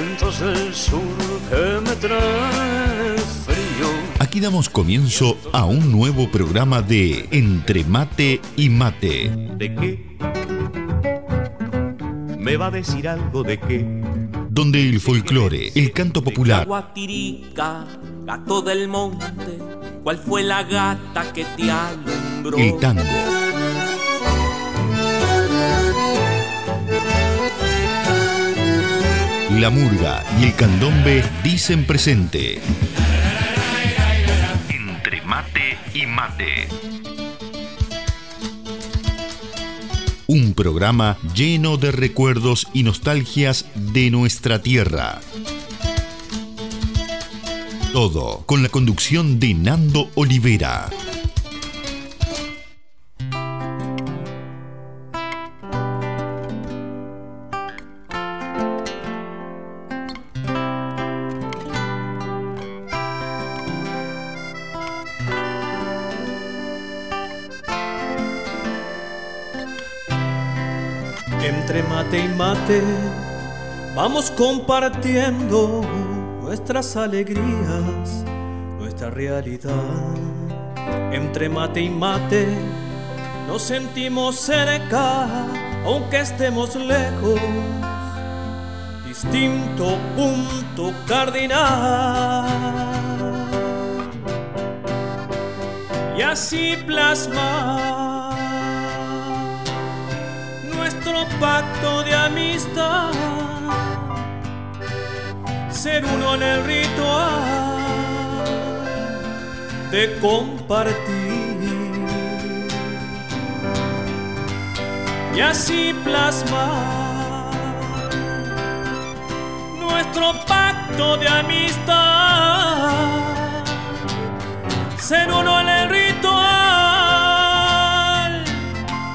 vientos del sur que me traen frío. Aquí damos comienzo a un nuevo programa de Entre Mate y Mate. ¿De qué? ¿Me va a decir algo de qué? Donde el folclore, el canto popular. Guatirica, gato del monte, ¿cuál fue la gata que te alumbró? El tango. La murga y el candombe dicen presente. Entre Mate y Mate. Un programa lleno de recuerdos y nostalgias de nuestra tierra. Todo con la conducción de Nando Olivera. Entre mate y mate vamos compartiendo nuestras alegrías, nuestra realidad. Entre mate y mate nos sentimos cerca, aunque estemos lejos. Distinto punto cardinal. Y así plasmar nuestro pacto de amistad, ser uno en el ritual de compartir y así plasmar nuestro pacto de amistad, ser uno en el ritual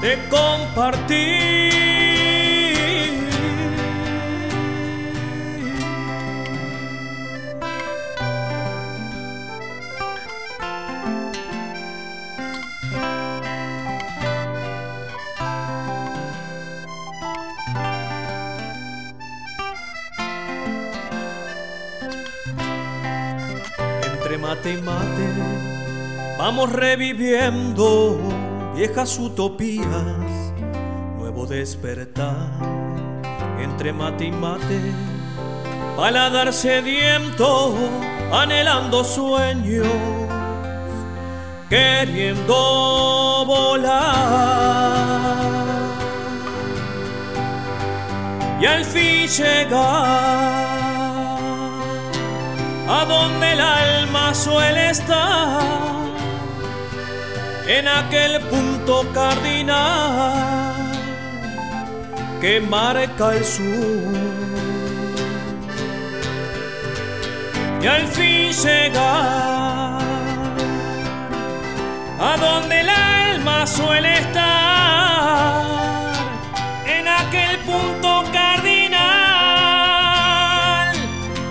de compartir. Mate y mate, vamos reviviendo viejas utopías, nuevo despertar. Entre mate y mate, paladar sediento, anhelando sueños, queriendo volar y al fin llegar a donde el alma suele estar, en aquel punto cardinal que marca el sur. Y al fin llegar a donde el alma suele estar, en aquel punto cardinal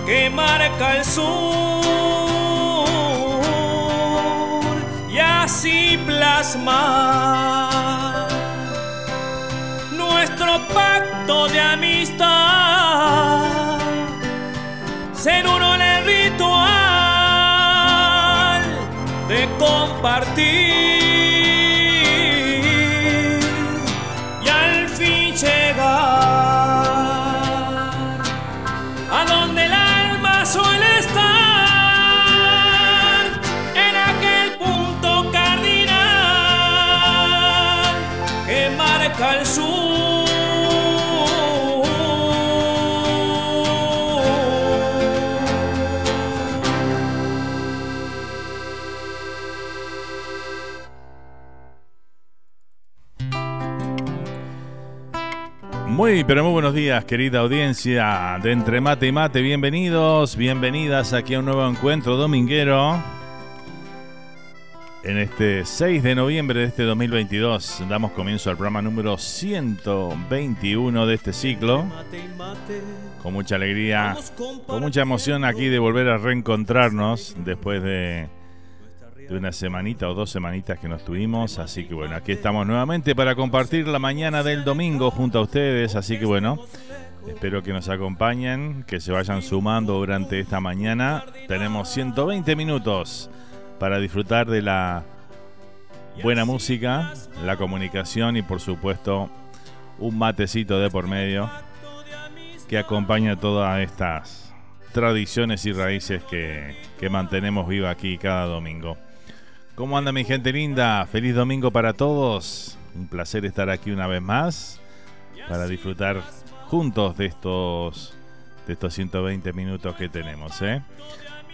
que marca el sur, y así plasmar nuestro pacto de amistad, ser uno en el ritual de compartir y al fin llegar a donde el suele estar, en aquel punto cardinal que marca el muy buenos días, querida audiencia de Entre Mate y Mate. Bienvenidos, bienvenidas aquí a un nuevo encuentro dominguero. En este 6 de noviembre de este 2022 damos comienzo al programa número 121 de este ciclo. Con mucha alegría, con mucha emoción aquí de volver a reencontrarnos después de una semanita o dos semanitas que nos tuvimos. Así que bueno, aquí estamos nuevamente para compartir la mañana del domingo junto a ustedes. Así que bueno, Espero que nos acompañen, que se vayan sumando durante esta mañana. Tenemos 120 minutos para disfrutar de la buena música, la comunicación y por supuesto un matecito de por medio que acompaña todas estas tradiciones y raíces que mantenemos viva aquí cada domingo. ¿Cómo anda mi gente linda? Feliz domingo para todos. Un placer estar aquí una vez más para disfrutar juntos de estos 120 minutos que tenemos, ¿eh?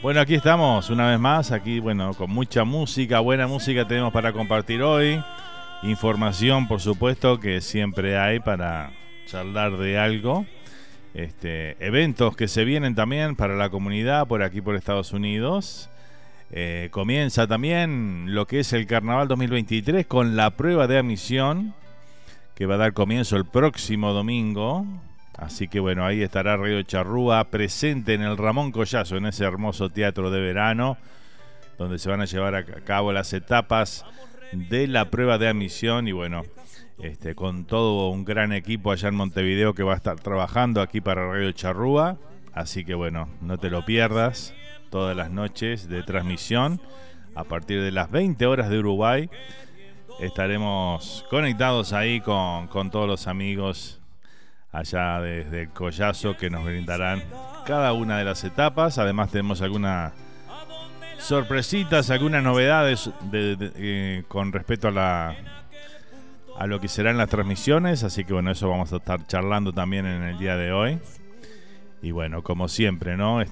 Bueno, aquí estamos una vez más, aquí bueno, con mucha música, buena música tenemos para compartir hoy. Información, por supuesto, que siempre hay para charlar de algo. Eventos que se vienen también para la comunidad, por aquí por Estados Unidos. Comienza también lo que es el Carnaval 2023 con la prueba de admisión, que va a dar comienzo el próximo domingo. Así que bueno, ahí estará Radio Charrúa presente en el Ramón Collazo, en ese hermoso teatro de verano, donde se van a llevar a cabo las etapas de la prueba de admisión. Y bueno, con todo un gran equipo allá en Montevideo que va a estar trabajando aquí para Radio Charrúa. Así que bueno, no te lo pierdas, todas las noches de transmisión a partir de las 20 horas de Uruguay. Estaremos conectados ahí con todos los amigos allá desde Collazo que nos brindarán cada una de las etapas. Además tenemos algunas sorpresitas, algunas novedades con respecto a lo que serán las transmisiones. Así que bueno, eso vamos a estar charlando también en el día de hoy. Y bueno, como siempre, ¿no?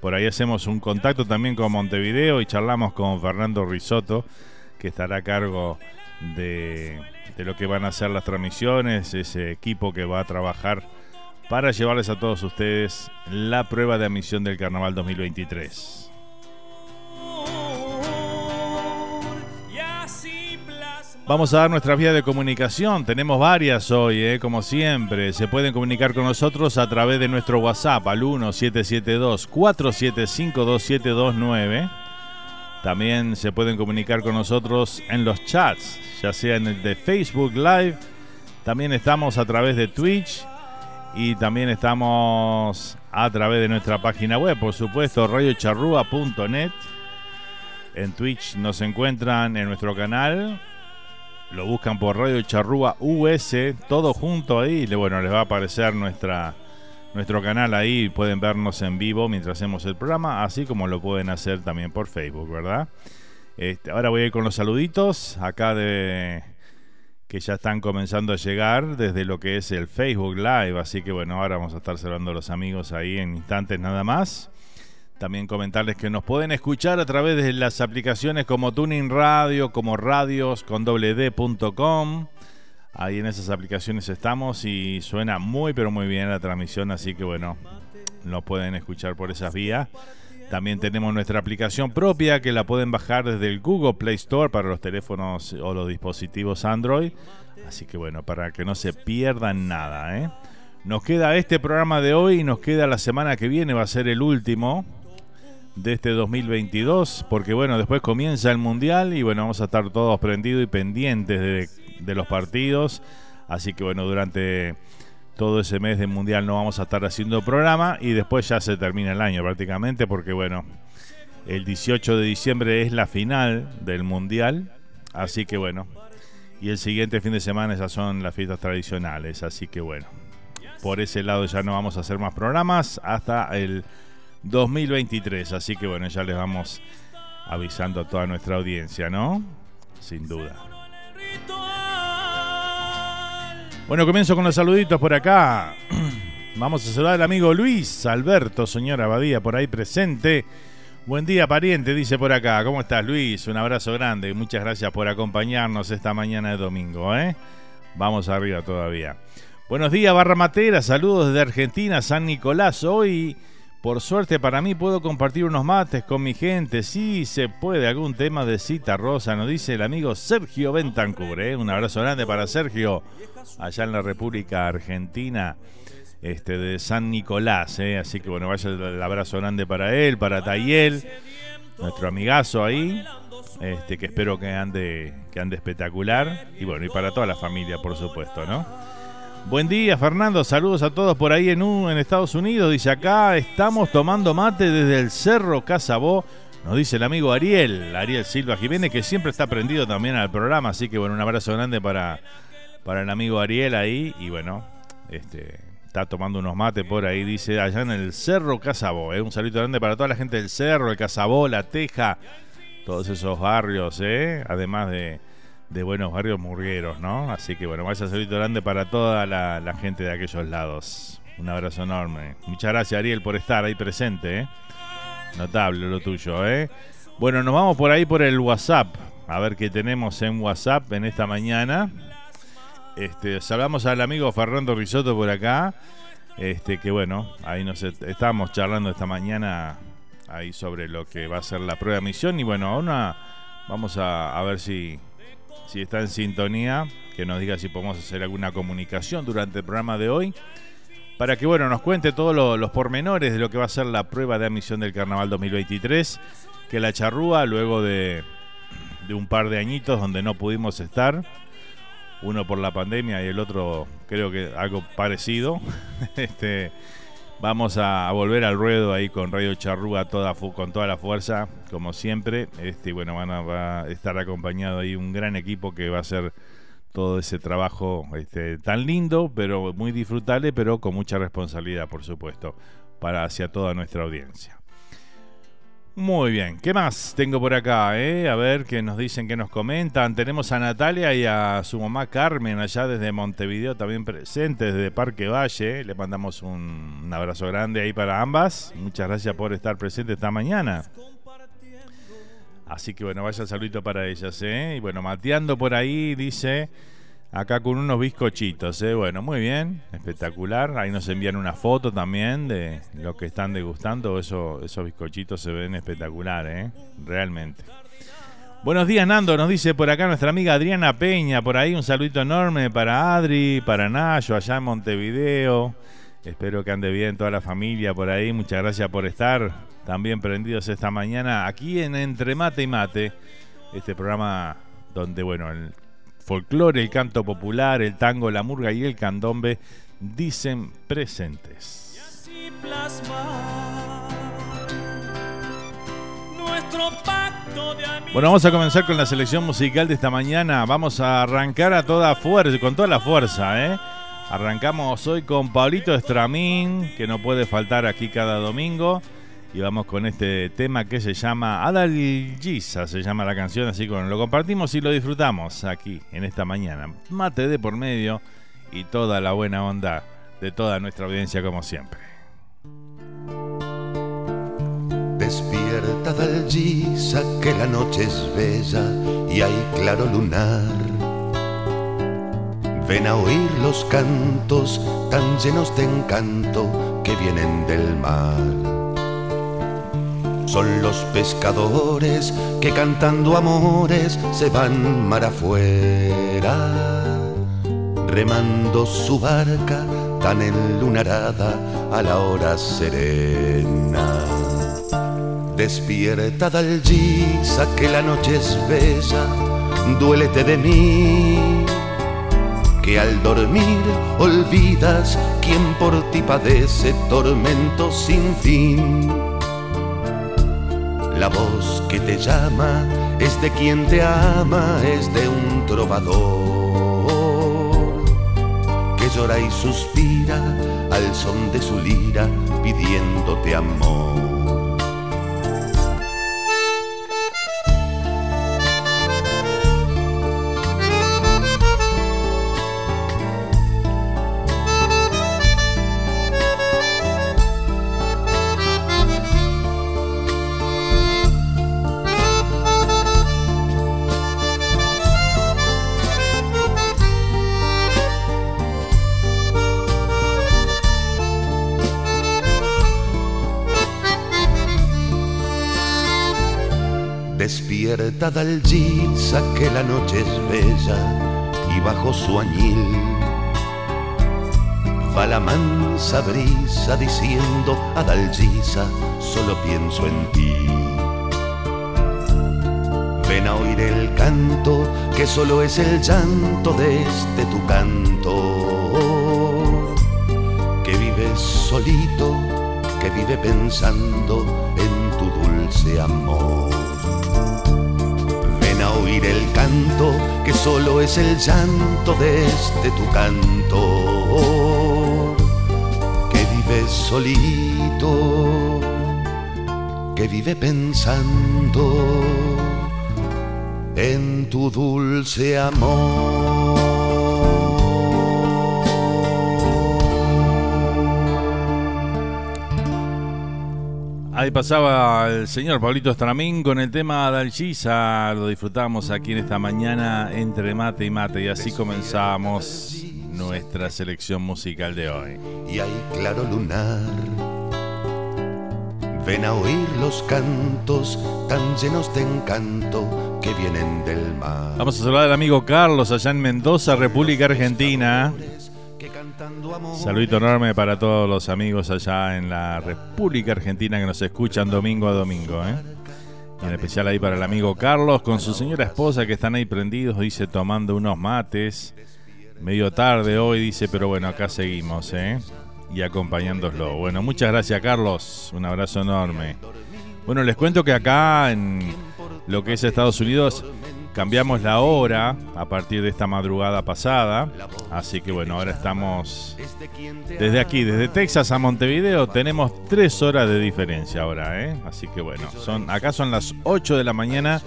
Por ahí hacemos un contacto también con Montevideo y charlamos con Fernando Risotto, que estará a cargo de lo que van a ser las transmisiones, ese equipo que va a trabajar para llevarles a todos ustedes la prueba de admisión del Carnaval 2023. Vamos a dar nuestras vías de comunicación, tenemos varias hoy, como siempre. Se pueden comunicar con nosotros a través de nuestro WhatsApp al 1772-475-2729. También se pueden comunicar con nosotros en los chats, ya sea en el de Facebook Live. También estamos a través de Twitch y también estamos a través de nuestra página web, por supuesto, radiocharrua.net. En Twitch nos encuentran en nuestro canal, lo buscan por Radio Charrúa US, todo junto ahí. Y bueno, les va a aparecer nuestro canal ahí. Pueden vernos en vivo mientras hacemos el programa, así como lo pueden hacer también por Facebook, ¿verdad? Ahora voy a ir con los saluditos acá que ya están comenzando a llegar desde lo que es el Facebook Live. Así que bueno, ahora vamos a estar saludando a los amigos ahí en instantes nada más. También comentarles que nos pueden escuchar a través de las aplicaciones como Tuning Radio, como radios.com. Ahí en esas aplicaciones estamos y suena muy pero muy bien la transmisión, así que bueno, nos pueden escuchar por esas vías. También tenemos nuestra aplicación propia que la pueden bajar desde el Google Play Store para los teléfonos o los dispositivos Android. Así que bueno, para que no se pierdan nada, ¿eh? Nos queda este programa de hoy y nos queda la semana que viene, va a ser el último de este 2022, porque bueno, después comienza el Mundial y bueno, vamos a estar todos prendidos y pendientes de los partidos. Así que bueno, durante todo ese mes de Mundial no vamos a estar haciendo programa y después ya se termina el año prácticamente, porque bueno, el 18 de diciembre es la final del Mundial, así que bueno, y el siguiente fin de semana esas son las fiestas tradicionales, así que bueno, por ese lado ya no vamos a hacer más programas hasta el 2023, así que bueno, ya les vamos avisando a toda nuestra audiencia, ¿no? Sin duda. Bueno, comienzo con los saluditos por acá. Vamos a saludar al amigo Luis Alberto, señora Abadía, por ahí presente. Buen día, pariente, dice por acá. ¿Cómo estás, Luis? Un abrazo grande y muchas gracias por acompañarnos esta mañana de domingo, ¿eh? Vamos arriba todavía. Buenos días, Barra Matera, saludos desde Argentina, San Nicolás. Hoy, por suerte para mí, puedo compartir unos mates con mi gente. Sí, se puede, algún tema de Zitarrosa, nos dice el amigo Sergio Bentancur, ¿eh? Un abrazo grande para Sergio, allá en la República Argentina, de San Nicolás, ¿eh? Así que bueno, vaya el abrazo grande para él, para Tayel, nuestro amigazo ahí, que espero que ande espectacular. Y bueno, y para toda la familia, por supuesto, ¿no? Buen día, Fernando, saludos a todos por ahí en Estados Unidos. Dice, acá estamos tomando mate desde el Cerro Casabó. Nos dice el amigo Ariel Silva Jiménez, que siempre está prendido también al programa. Así que bueno, un abrazo grande para el amigo Ariel ahí. Y bueno, está tomando unos mates por ahí, dice, allá en el Cerro Casabó. Un saludo grande para toda la gente del Cerro, el Casabó, La Teja, todos esos barrios, además de buenos barrios murgueros, ¿no? Así que bueno, vaya saludo grande para toda la gente de aquellos lados. Un abrazo enorme. Muchas gracias, Ariel, por estar ahí presente. Notable lo tuyo, Bueno, nos vamos por ahí por el WhatsApp. A ver qué tenemos en WhatsApp en esta mañana. Saludamos al amigo Fernando Risotto por acá. Que bueno, ahí nos estábamos charlando esta mañana ahí sobre lo que va a ser la prueba de misión. Y bueno, vamos a ver si está en sintonía, que nos diga si podemos hacer alguna comunicación durante el programa de hoy, para que bueno, nos cuente todos los pormenores de lo que va a ser la prueba de admisión del Carnaval 2023, que la charrúa, luego de un par de añitos donde no pudimos estar, uno por la pandemia y el otro creo que algo parecido, vamos a volver al ruedo ahí con Radio Charrúa con toda la fuerza, como siempre. Bueno, va a estar acompañado ahí un gran equipo que va a ser todo ese trabajo tan lindo, pero muy disfrutable, pero con mucha responsabilidad, por supuesto, hacia toda nuestra audiencia. Muy bien, ¿qué más tengo por acá? A ver qué nos dicen, qué nos comentan. Tenemos a Natalia y a su mamá Carmen allá desde Montevideo, también presentes desde Parque Valle. Le mandamos un abrazo grande ahí para ambas. Muchas gracias por estar presente esta mañana. Así que bueno, vaya saludito para ellas, Y bueno, mateando por ahí, dice, acá con unos bizcochitos, Bueno, muy bien, espectacular. Ahí nos envían una foto también de lo que están degustando. Esos bizcochitos se ven espectacular, Realmente. Buenos días, Nando, nos dice por acá nuestra amiga Adriana Peña. Por ahí un saludito enorme para Adri, para Nayo, allá en Montevideo. Espero que ande bien toda la familia por ahí. Muchas gracias por estar también prendidos esta mañana aquí en Entre Mate y Mate, este programa donde, bueno, el folclore, el canto popular, el tango, la murga y el candombe dicen presentes. Y así plasma nuestro pacto de amistad. Bueno, vamos a comenzar con la selección musical de esta mañana. Vamos a arrancar con toda la fuerza, Arrancamos hoy con Paulito Estramín, que no puede faltar aquí cada domingo. Y vamos con este tema que se llama Adalgisa, se llama la canción, así que lo compartimos y lo disfrutamos aquí en esta mañana. Mate de por medio y toda la buena onda de toda nuestra audiencia como siempre. Despierta Adalgisa, que la noche es bella y hay claro lunar. Ven a oír los cantos tan llenos de encanto que vienen del mar. Son los pescadores que cantando amores se van mar afuera, remando su barca tan enlunarada a la hora serena. Despierta Adalgisa, que la noche es bella, duélete de mí, que al dormir olvidas quien por ti padece tormento sin fin. La voz que te llama es de quien te ama, es de un trovador que llora y suspira al son de su lira pidiéndote amor. Despierta Adalgisa, que la noche es bella y bajo su añil va la mansa brisa diciendo, Adalgisa, solo pienso en ti. Ven a oír el canto que solo es el llanto de este tu canto. solito que vive pensando en tu dulce amor. Ven a oír el canto que solo es el llanto de este tu cantor, que vive solito, que vive pensando en tu dulce amor. Ahí pasaba el señor Paulito Estramín con el tema de Algisa. Lo disfrutamos aquí en esta mañana entre mate y mate. Y así comenzamos nuestra selección musical de hoy. Y hay claro lunar. Ven a oír los cantos tan llenos de encanto que vienen del mar. Vamos a saludar al amigo Carlos allá en Mendoza, República Argentina. Saludito enorme para todos los amigos allá en la República Argentina que nos escuchan domingo a domingo, ¿eh? Y en especial ahí para el amigo Carlos con su señora esposa que están ahí prendidos, dice, tomando unos mates. Medio tarde hoy, dice, pero bueno, acá seguimos, ¿eh? Y acompañándoslo. Bueno, muchas gracias, Carlos. Un abrazo enorme. Bueno, les cuento que acá en lo que es Estados Unidos cambiamos la hora a partir de esta madrugada pasada. Así que bueno, ahora estamos desde aquí, desde Texas a Montevideo. Tenemos 3 horas de diferencia ahora, ¿eh? Así que bueno, acá son las 8 de la mañana,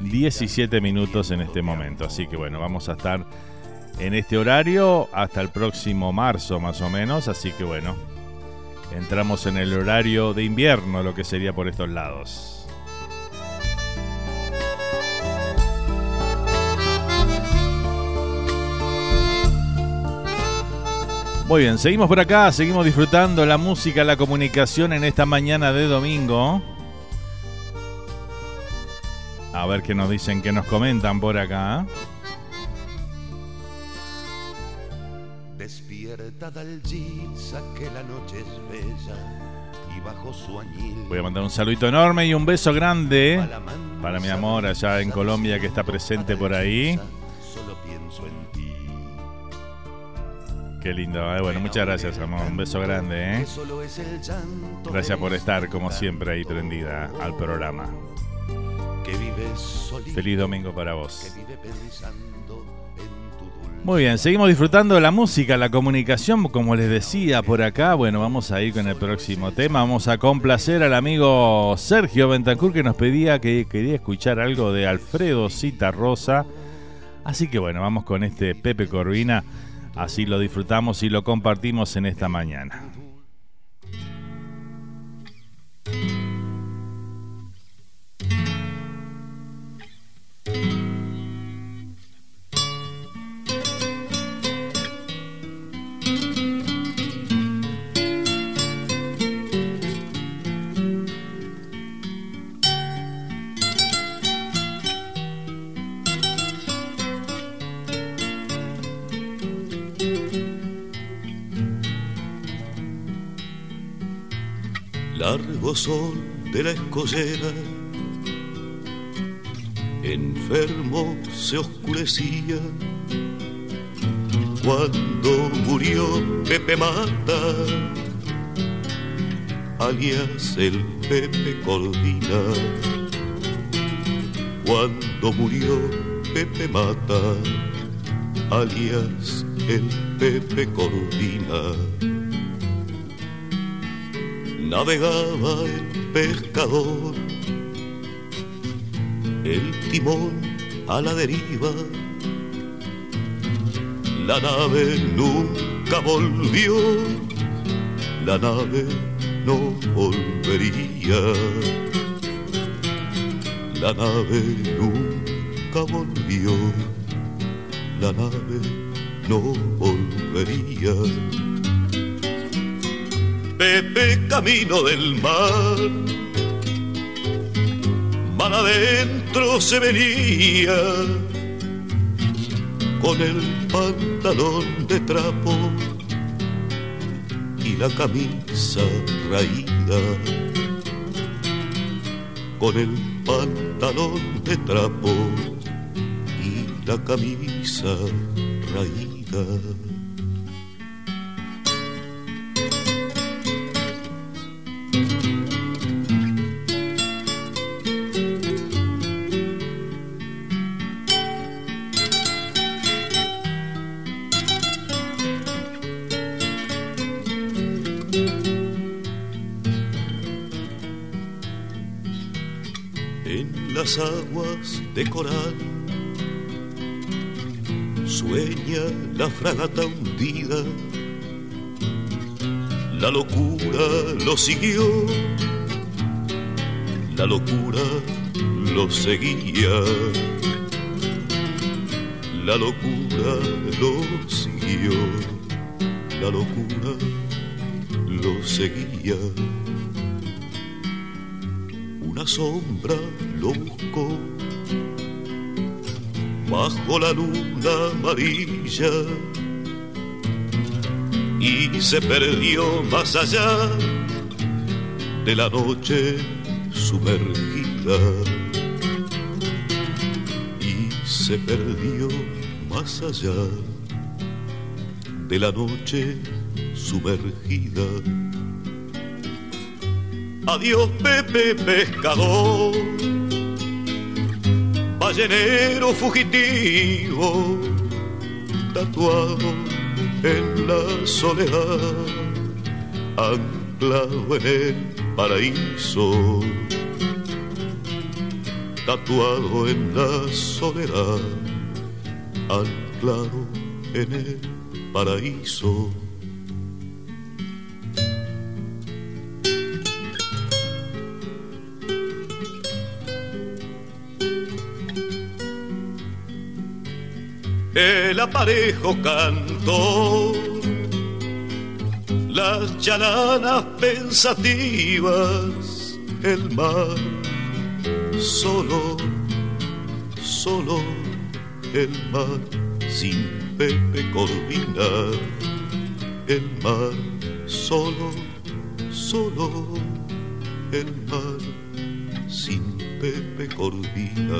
17 minutos en este momento. Así que bueno, vamos a estar en este horario hasta el próximo marzo más o menos. Así que bueno, entramos en el horario de invierno, lo que sería por estos lados. Muy bien, seguimos por acá, seguimos disfrutando la música, la comunicación en esta mañana de domingo. A ver qué nos dicen, qué nos comentan por acá. Despierta Dalgisa, que la noche es bella y bajo su añil. Voy a mandar un saludito enorme y un beso grande para mi amor allá en Colombia que está presente por ahí. Qué lindo, ¿eh? Bueno, muchas gracias, amor. Un beso grande, ¿eh? Gracias por estar, como siempre, ahí prendida al programa. Feliz domingo para vos. Muy bien, seguimos disfrutando de la música, la comunicación, como les decía por acá. Bueno, vamos a ir con el próximo tema. Vamos a complacer al amigo Sergio Bentancur, que nos pedía que quería escuchar algo de Alfredo Zitarrosa. Así que bueno, vamos con este Pepe Corvina. Así lo disfrutamos y lo compartimos en esta mañana. Largo sol de la escollera, enfermo se oscurecía cuando murió Pepe Mata, alias el Pepe Corvina. Cuando murió Pepe Mata, alias el Pepe Corvina. Navegaba el pescador, el timón a la deriva, la nave nunca volvió, la nave no volvería, la nave nunca volvió, la nave no volvería. Pepe camino del mar, mar adentro se venía, con el pantalón de trapo y la camisa raída, con el pantalón de trapo y la camisa raída. En las aguas de coral sueña la fragata hundida. La locura lo siguió, la locura lo seguía, la locura lo siguió, la locura lo seguía. Una sombra lo buscó bajo la luna amarilla y se perdió más allá de la noche sumergida. Y se perdió más allá de la noche sumergida. Adiós Pepe pescador, ballenero fugitivo, tatuado en la soledad, anclado en el paraíso, tatuado en la soledad, anclado en el paraíso. El aparejo cantó, las chalanas pensativas, el mar solo, solo, el mar sin Pepe Corvina, el mar solo, solo, el mar sin Pepe Corvina.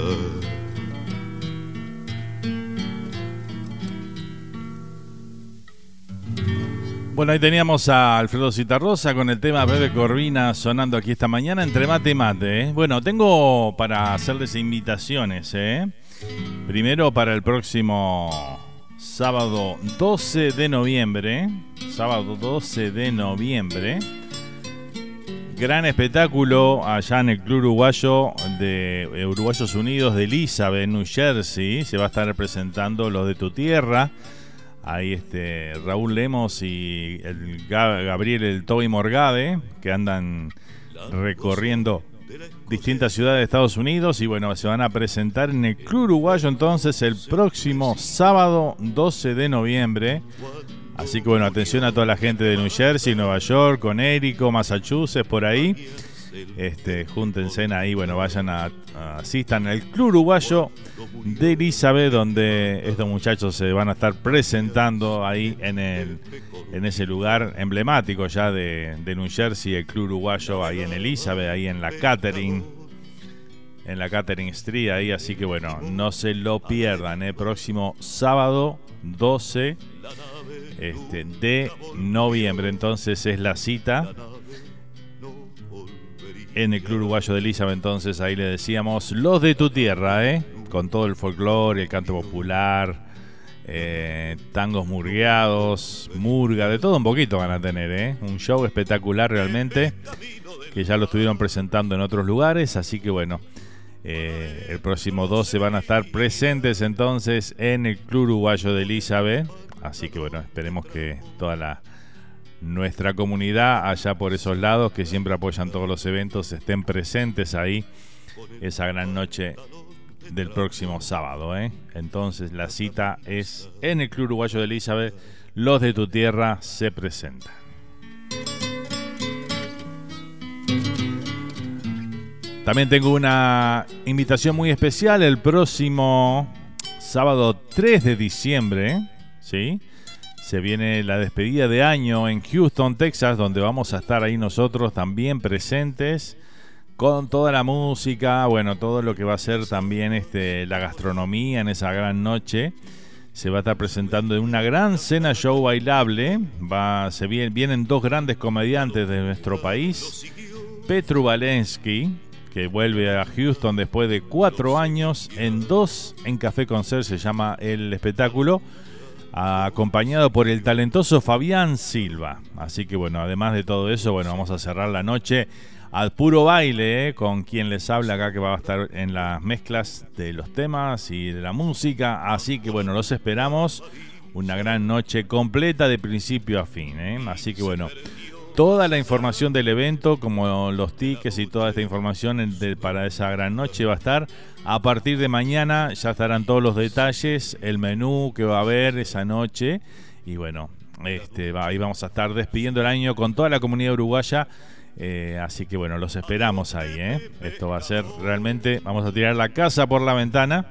Bueno, ahí teníamos a Alfredo Zitarrosa con el tema Pepe Corvina sonando aquí esta mañana entre mate y mate, ¿eh? Bueno, tengo para hacerles invitaciones, ¿eh? Primero para el próximo sábado 12 de noviembre, sábado 12 de noviembre, gran espectáculo allá en el Club Uruguayo de Uruguayos Unidos de Elizabeth, New Jersey. Se va a estar presentando Los de tu Tierra. Ahí Raúl Lemos y el Gabriel el Toby Morgade, que andan recorriendo distintas ciudades de Estados Unidos. Y bueno, se van a presentar en el Club Uruguayo entonces el próximo sábado 12 de noviembre. Así que bueno, atención a toda la gente de New Jersey, Nueva York, Connecticut, Massachusetts, por ahí. Júntense ahí, bueno, vayan asistan al Club Uruguayo de Elizabeth, donde estos muchachos se van a estar presentando ahí en ese lugar emblemático ya de New Jersey, el Club Uruguayo, ahí en Elizabeth, ahí en la Katherine Street, ahí, así que bueno, no se lo pierdan, el próximo sábado 12 de noviembre, entonces es la cita. En el Club Uruguayo de Elizabeth, entonces, ahí le decíamos Los de tu Tierra, ¿eh? Con todo el folclore, el canto popular, tangos murgueados, murga, de todo un poquito van a tener, ¿eh? Un show espectacular realmente, que ya lo estuvieron presentando en otros lugares, así que bueno, el próximo 12 van a estar presentes entonces en el Club Uruguayo de Elizabeth, así que bueno, esperemos que toda nuestra comunidad allá por esos lados que siempre apoyan todos los eventos estén presentes ahí esa gran noche del próximo sábado, ¿eh? Entonces la cita es en el Club Uruguayo de Elizabeth, Los de tu Tierra se presentan. También tengo una invitación muy especial el próximo sábado 3 de diciembre, ¿sí? Se viene la despedida de año en Houston, Texas, donde vamos a estar ahí nosotros también presentes con toda la música, bueno, todo lo que va a ser también la gastronomía en esa gran noche. Se va a estar presentando en una gran cena show bailable. Vienen dos grandes comediantes de nuestro país, Petru Valensky, que vuelve a Houston después de 4 años en Café Concert, se llama el espectáculo. acompañado por el talentoso Fabián Silva. Así que bueno, además de todo eso, bueno, vamos a cerrar la noche al puro baile, con quien les habla acá, que va a estar en las mezclas de los temas y de la música. Así que bueno, los esperamos. Una gran noche completa de principio a fin, ¿eh? Así que bueno, toda la información del evento, como los tickets y toda esta información para esa gran noche, va a estar a partir de mañana. Ya estarán todos los detalles, el menú que va a haber esa noche. Y bueno, ahí vamos a estar despidiendo el año con toda la comunidad uruguaya. Así que bueno, los esperamos ahí, ¿eh? Esto va a ser realmente, vamos a tirar la casa por la ventana,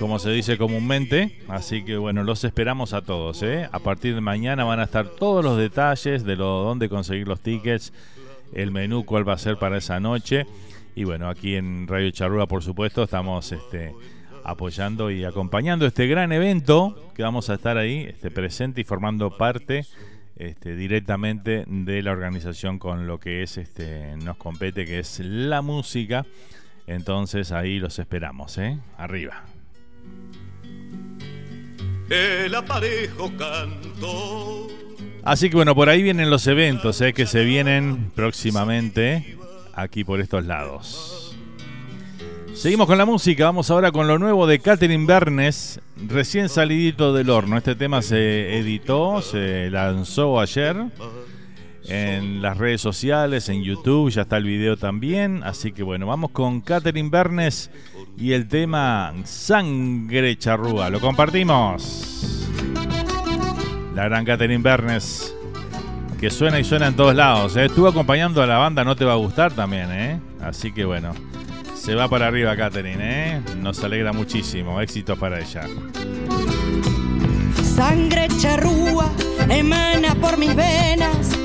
como se dice comúnmente. Así que bueno, los esperamos a todos, ¿eh? A partir de mañana van a estar todos los detalles de dónde conseguir los tickets, el menú, cuál va a ser para esa noche. Y bueno, aquí en Radio Charrúa, por supuesto, estamos apoyando y acompañando este gran evento, que vamos a estar ahí presente y formando parte directamente de la organización, con lo que es nos compete, que es la música. Entonces ahí los esperamos, ¿eh? Arriba. El aparejo canto. Así que bueno, por ahí vienen los eventos, que se vienen próximamente aquí por estos lados. Seguimos con la música. Vamos ahora con lo nuevo de Katherine Bernes, recién salidito del horno. Este tema se editó, se lanzó ayer en las redes sociales, en YouTube, ya está el video también. Así que bueno, vamos con Katherine Bernes y el tema Sangre Charrúa. Lo compartimos. La gran Katherine Bernes, que suena y suena en todos lados, ¿eh? Estuvo acompañando a la banda No Te Va a Gustar también, ¿eh? Así que bueno, se va para arriba Katherine, ¿eh? Nos alegra muchísimo. Éxitos para ella. Sangre charrúa emana por mis venas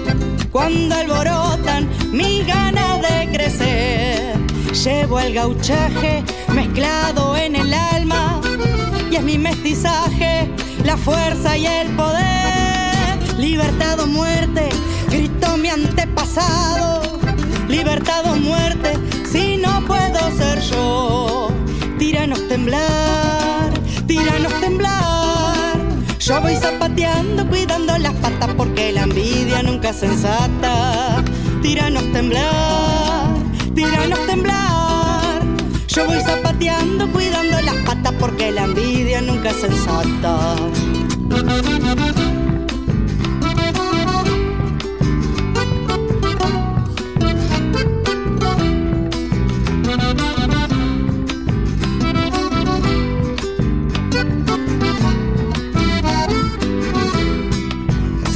cuando alborotan mis ganas de crecer. Llevo el gauchaje mezclado en el alma, y es mi mestizaje la fuerza y el poder. Libertad o muerte, gritó mi antepasado. Libertad o muerte, si no puedo ser yo. Tiranos temblar, tiranos temblar. Yo voy zapateando, cuidando las patas, porque la envidia nunca es sensata. Tiranos temblar, tiranos temblar. Yo voy zapateando, cuidando las patas, porque la envidia nunca es sensata.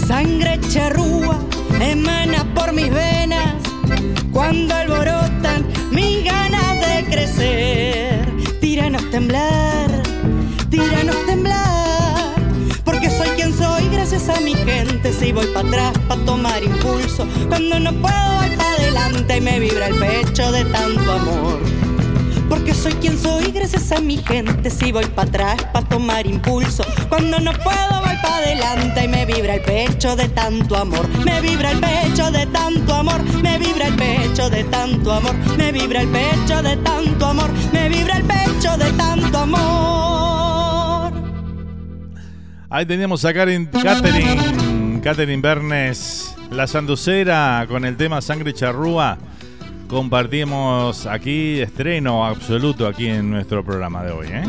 Sangre charrúa emana por mis venas cuando alborotan mis ganas de crecer. Tiranos temblar, porque soy quien soy gracias a mi gente. Si voy para atrás para tomar impulso, cuando no puedo voy para adelante, y me vibra el pecho de tanto amor. Porque soy quien soy gracias a mi gente. Si voy para atrás para tomar impulso, cuando no puedo voy para adelante, y me vibra el pecho de tanto amor. Me vibra el pecho de tanto amor. Me vibra el pecho de tanto amor. Me vibra el pecho de tanto amor. Me vibra el pecho de tanto amor. Ahí teníamos a Katherine Bernes, la sanducera, con el tema Sangre Charrúa. Compartimos aquí, estreno absoluto aquí en nuestro programa de hoy, ¿eh?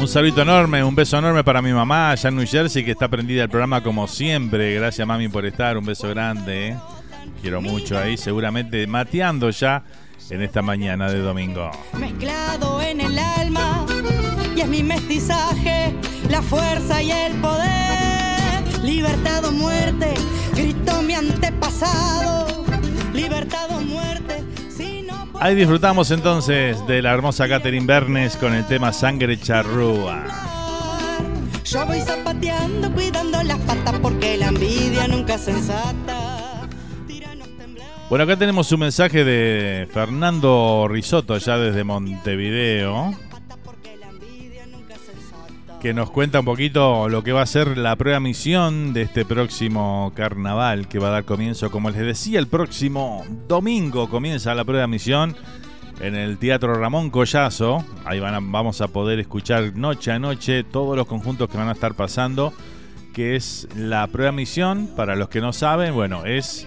Un saludo enorme, un beso enorme para mi mamá allá en New Jersey, que está prendida el programa como siempre. Gracias, mami, por estar. Un beso grande, ¿eh? Quiero mucho ahí, seguramente mateando ya en esta mañana de domingo. Mezclado en el alma, y es mi mestizaje, la fuerza y el poder. Libertad o muerte, gritó mi antepasado. Libertad o muerte. Ahí disfrutamos entonces de la hermosa Katherine Bernes con el tema Sangre Charrúa. Yo voy zapateando, cuidando las patas, porque la envidia nunca es sensata. Bueno, acá tenemos un mensaje de Fernando Risotto, ya desde Montevideo, que nos cuenta un poquito lo que va a ser la prueba misión de este próximo carnaval, que va a dar comienzo, como les decía, el próximo domingo comienza la prueba misión en el Teatro Ramón Collazo. Ahí vamos a poder escuchar noche a noche todos los conjuntos que van a estar pasando, que es la prueba misión. Para los que no saben, bueno, es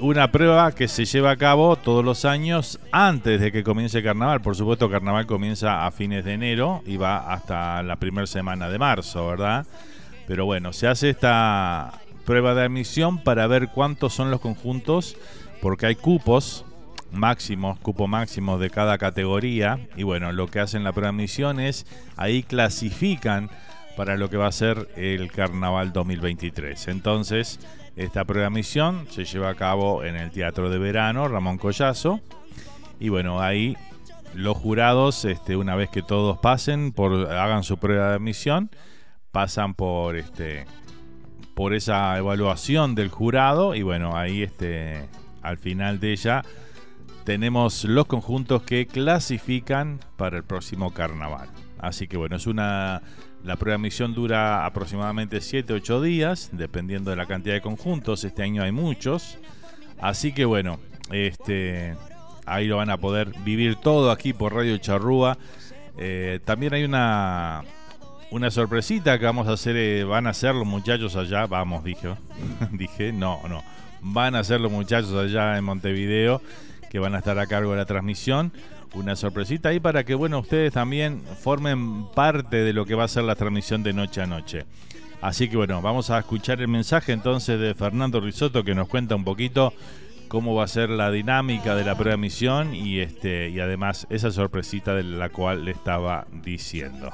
una prueba que se lleva a cabo todos los años antes de que comience Carnaval. Por supuesto, Carnaval comienza a fines de enero y va hasta la primera semana de marzo, ¿verdad? Pero bueno, se hace esta prueba de admisión para ver cuántos son los conjuntos, porque hay cupos máximos, cupo máximo de cada categoría. Y bueno, lo que hacen la prueba de admisión es ahí clasifican para lo que va a ser el Carnaval 2023. Entonces, esta prueba de admisión se lleva a cabo en el Teatro de Verano Ramón Collazo. Y bueno, ahí los jurados, una vez que todos pasen, hagan su prueba de admisión, pasan por esa evaluación del jurado. Y bueno, ahí al final de ella tenemos los conjuntos que clasifican para el próximo Carnaval. Así que bueno, la prueba de admisión dura aproximadamente 7-8 días, dependiendo de la cantidad de conjuntos. Este año hay muchos. Así que bueno, ahí lo van a poder vivir todo aquí por Radio Charrúa. También hay una sorpresita que vamos a hacer, van a hacer los muchachos allá, van a hacer los muchachos allá en Montevideo, que van a estar a cargo de la transmisión. Una sorpresita ahí para que, bueno, ustedes también formen parte de lo que va a ser la transmisión de noche a noche. Así que bueno, vamos a escuchar el mensaje entonces de Fernando Risotto, que nos cuenta un poquito cómo va a ser la dinámica de la prueba misión y además esa sorpresita de la cual le estaba diciendo.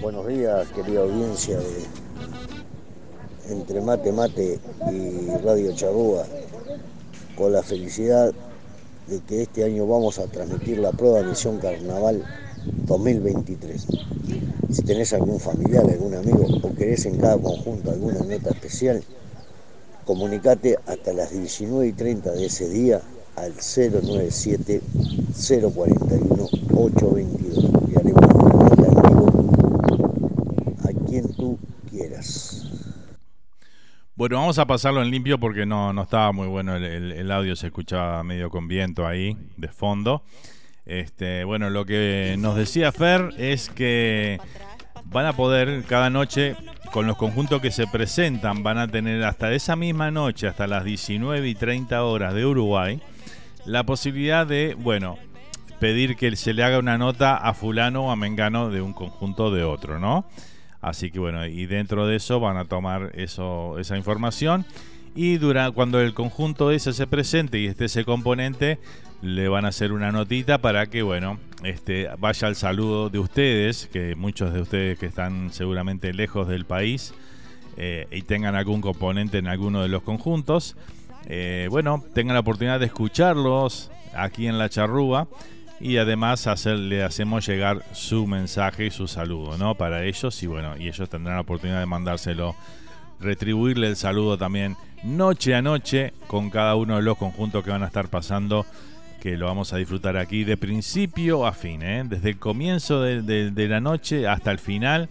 Buenos días, querida audiencia de Entre Mate, Mate y Radio Charrúa, con la felicidad de que este año vamos a transmitir la prueba de misión Carnaval 2023. Si tenés algún familiar, algún amigo o querés en cada conjunto alguna nota especial, comunicate hasta las 19:30 de ese día al 097-041-822. Y haremos una nota en vivo a quien tú quieras. Bueno, vamos a pasarlo en limpio porque no estaba muy bueno el audio, se escuchaba medio con viento ahí de fondo. Bueno, lo que nos decía Fer es que van a poder cada noche, con los conjuntos que se presentan, van a tener hasta esa misma noche, hasta las 19:30 de Uruguay, la posibilidad de, bueno, pedir que se le haga una nota a fulano o a mengano de un conjunto o de otro, ¿no? Así que bueno, y dentro de eso van a tomar esa información y cuando el conjunto ese se presente y esté ese componente, le van a hacer una notita para que, bueno, vaya al saludo de ustedes, que muchos de ustedes que están seguramente lejos del país y tengan algún componente en alguno de los conjuntos, bueno, tengan la oportunidad de escucharlos aquí en La Charrúa. Y además le hacemos llegar su mensaje y su saludo, ¿no? Para ellos, y bueno, y ellos tendrán la oportunidad de mandárselo, retribuirle el saludo también noche a noche con cada uno de los conjuntos que van a estar pasando, que lo vamos a disfrutar aquí de principio a fin, ¿eh? Desde el comienzo de la noche hasta el final,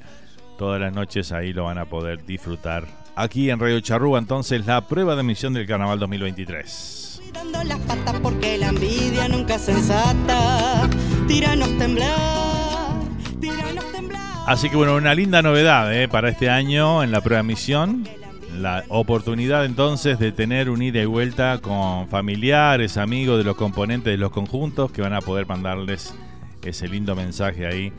todas las noches ahí lo van a poder disfrutar aquí en Radio Charrúa. Entonces, la prueba de admisión del Carnaval 2023. Dando las patas porque la envidia nunca es sensata. Tiranos temblar, tiranos temblar. Así que bueno, una linda novedad para este año en la prueba de misión. La oportunidad entonces de tener un ida y vuelta con familiares, amigos de los componentes de los conjuntos, que van a poder mandarles ese lindo mensaje ahí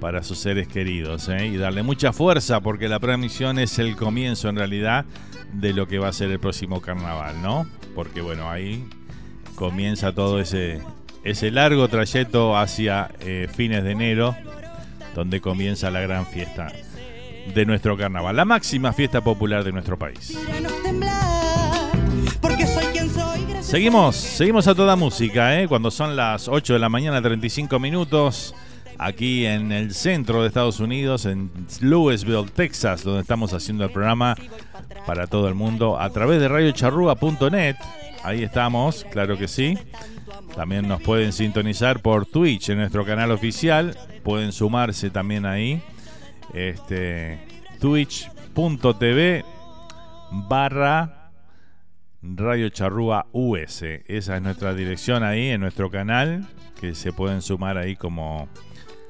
para sus seres queridos, y darle mucha fuerza, porque la prueba de misión es el comienzo en realidad de lo que va a ser el próximo Carnaval, ¿no? Porque bueno, ahí comienza todo ese largo trayecto hacia fines de enero, donde comienza la gran fiesta de nuestro Carnaval, la máxima fiesta popular de nuestro país. Seguimos a toda música, cuando son las 8 de la mañana, 35 minutos, aquí en el centro de Estados Unidos, en Louisville, Texas, donde estamos haciendo el programa para todo el mundo a través de radiocharrúa.net. Ahí estamos, claro que sí. También nos pueden sintonizar por Twitch en nuestro canal oficial. Pueden sumarse también ahí. Twitch.tv Radio Charrúa US. Esa es nuestra dirección ahí en nuestro canal, que se pueden sumar ahí como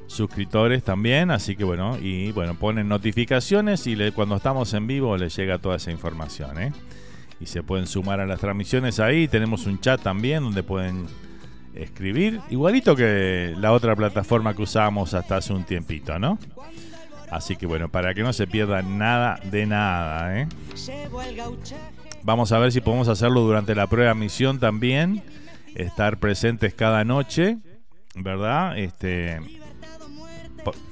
suscriptores también. Así que bueno, y bueno, ponen notificaciones y cuando estamos en vivo les llega toda esa información, ¿eh? Y se pueden sumar a las transmisiones ahí. Tenemos un chat también donde pueden escribir, igualito que la otra plataforma que usábamos hasta hace un tiempito, ¿no? Así que bueno, para que no se pierda nada de nada, ¿eh? Vamos a ver si podemos hacerlo durante la prueba misión también, estar presentes cada noche, ¿verdad?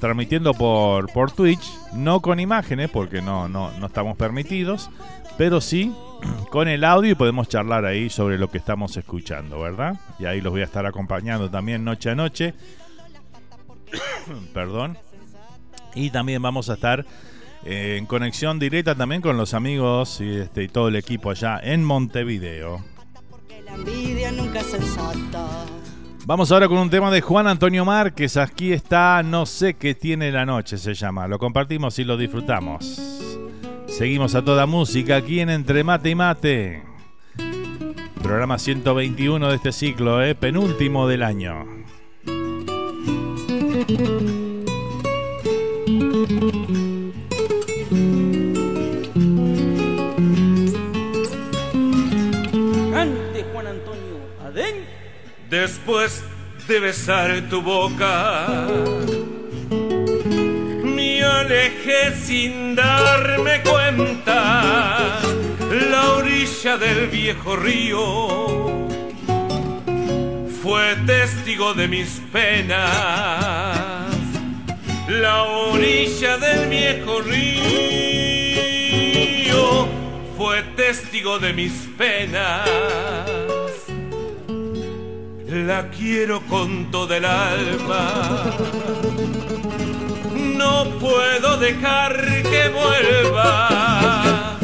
Transmitiendo por Twitch, no con imágenes porque no estamos permitidos, pero sí con el audio, y podemos charlar ahí sobre lo que estamos escuchando, ¿verdad? Y ahí los voy a estar acompañando también noche a noche. Perdón. Y también vamos a estar en conexión directa también con los amigos y todo el equipo allá en Montevideo. Vamos ahora con un tema de Juan Antonio Márquez. Aquí está No sé qué tiene la noche, se llama. Lo compartimos y lo disfrutamos. Seguimos a toda música aquí en Entre Mate y Mate. Programa 121 de este ciclo, penúltimo del año. Cante Juan Antonio, adén. Después de besar tu boca me alejé sin darme cuenta, la orilla del viejo río fue testigo de mis penas. La orilla del viejo río fue testigo de mis penas. La quiero con todo el alma, no puedo dejar que vuelva.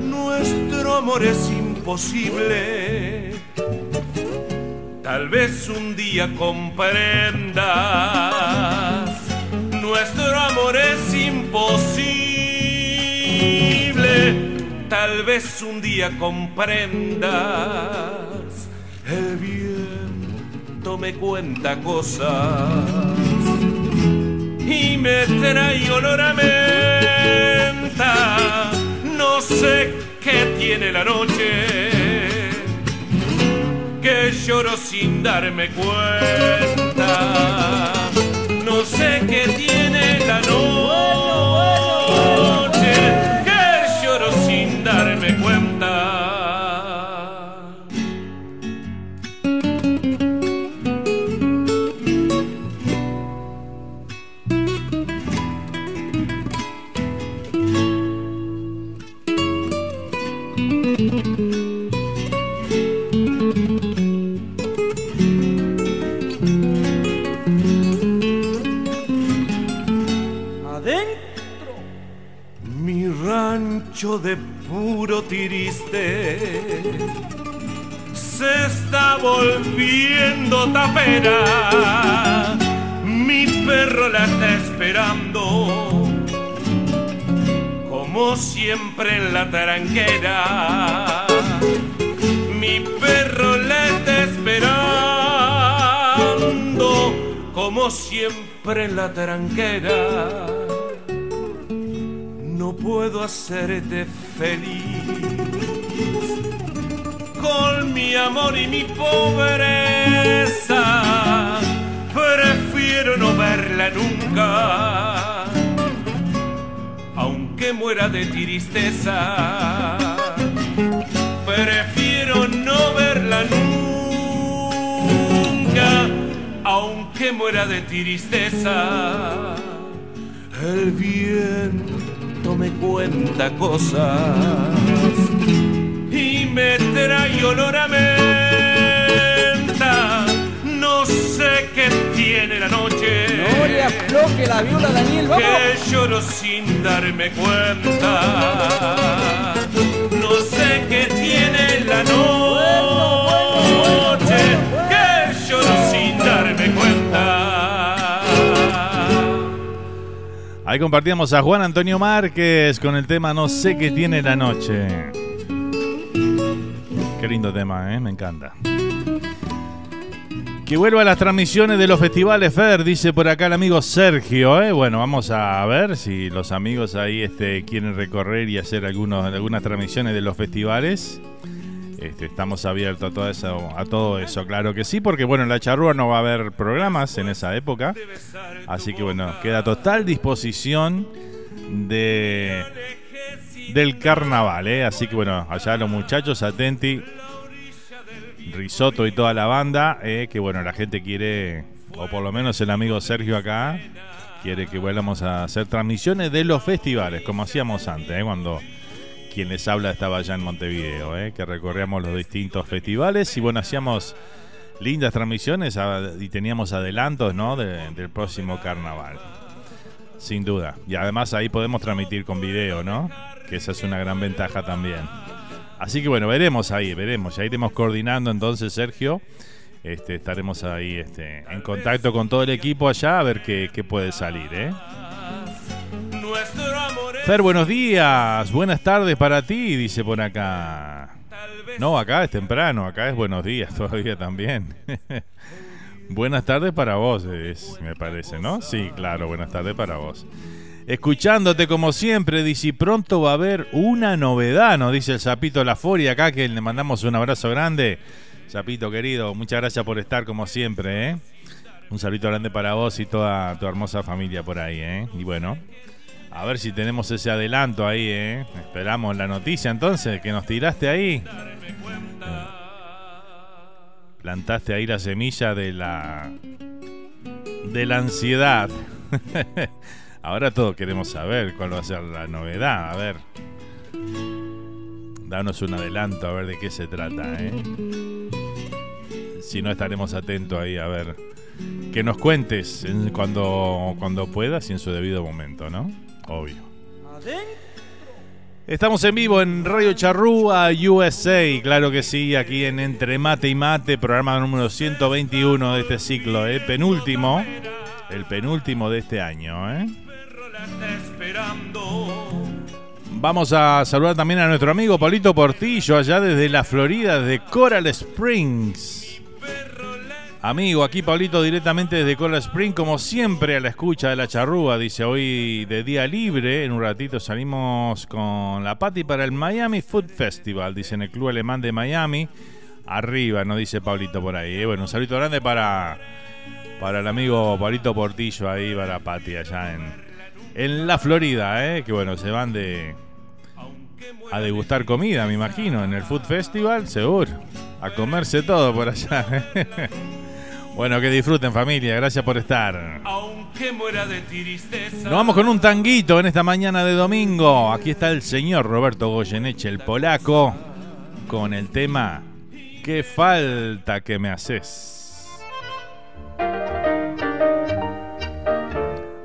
Nuestro amor es imposible, tal vez un día comprendas. Nuestro amor es imposible, tal vez un día comprendas. El viento me cuenta cosas y me trae olor a menta. No sé qué tiene la noche, que lloro sin darme cuenta. No sé qué tiene la noche, que lloro sin darme cuenta. De puro tiriste se está volviendo tapera. Mi perro la está esperando, como siempre en la taranquera. Mi perro la está esperando, como siempre en la taranquera. No puedo hacerte feliz con mi amor y mi pobreza. Prefiero no verla nunca, aunque muera de tristeza. Prefiero no verla nunca, aunque muera de tristeza. El bien me cuenta cosas y me trae olor a menta. No sé qué tiene la noche, no le afloje la viola, Daniel, vamos, que lloro sin darme cuenta. No sé qué tiene la noche, que lloro sin darme cuenta. Ahí compartíamos a Juan Antonio Márquez con el tema No sé qué tiene la noche. Qué lindo tema, ¿eh? Me encanta. Que vuelva a las transmisiones de los festivales, Fer, dice por acá el amigo Sergio, ¿eh? Bueno, vamos a ver si los amigos ahí quieren recorrer y hacer algunas transmisiones de los festivales. Estamos abiertos a todo eso, claro que sí, porque bueno, en La Charrúa no va a haber programas en esa época, así que bueno, queda a total disposición del carnaval, ¿eh? Así que bueno, allá los muchachos, atenti, Risotto y toda la banda, que bueno, la gente quiere, o por lo menos el amigo Sergio acá, quiere que volvamos a hacer transmisiones de los festivales, como hacíamos antes, cuando... Quien les habla estaba allá en Montevideo, que recorríamos los distintos festivales y bueno, hacíamos lindas transmisiones y teníamos adelantos, ¿no? Del próximo carnaval, sin duda. Y además ahí podemos transmitir con video, ¿no? Que esa es una gran ventaja también. Así que bueno, veremos. Ya iremos coordinando entonces, Sergio. Estaremos ahí en contacto con todo el equipo allá a ver qué puede salir, Fer, buenos días, buenas tardes para ti, dice por acá. No, acá es temprano, acá es buenos días todavía también. Buenas tardes para vos, me parece, ¿no? Sí, claro, buenas tardes para vos. Escuchándote como siempre, dice, y pronto va a haber una novedad, nos dice el Zapito La Furia acá, que le mandamos un abrazo grande. Zapito querido, muchas gracias por estar como siempre, Un saludo grande para vos y toda tu hermosa familia por ahí, Y bueno... A ver si tenemos ese adelanto ahí, Esperamos la noticia entonces, que nos tiraste ahí. Plantaste ahí la semilla de la ansiedad. Ahora todos queremos saber cuál va a ser la novedad. A ver. Danos un adelanto, a ver de qué se trata, Si no, estaremos atentos ahí, a ver. Que nos cuentes cuando puedas y en su debido momento, ¿no? Obvio. Estamos en vivo en Radio Charrúa USA, claro que sí, aquí en Entre Mate y Mate, programa número 121 de este ciclo, penúltimo, el penúltimo de este año, Vamos a saludar también a nuestro amigo Paulito Portillo, allá desde la Florida, desde Coral Springs. Amigo, aquí Pablito directamente desde Coral Spring, como siempre a la escucha de La Charrúa, dice hoy de día libre, en un ratito salimos con la Pati para el Miami Food Festival, dice en el Club Alemán de Miami, arriba, nos dice Pablito por ahí, bueno, un saludo grande para el amigo Pablito Portillo ahí, para Pati allá en la Florida, que bueno, se van a degustar comida, me imagino, en el Food Festival, seguro, a comerse todo por allá. Bueno, que disfruten, familia. Gracias por estar. Nos vamos con un tanguito en esta mañana de domingo. Aquí está el señor Roberto Goyeneche, el polaco, con el tema ¿Qué falta que me haces?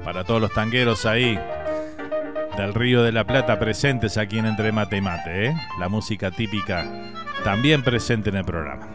Para todos los tangueros ahí del Río de la Plata, presentes aquí en Entre Mate y Mate, La música típica también presente en el programa.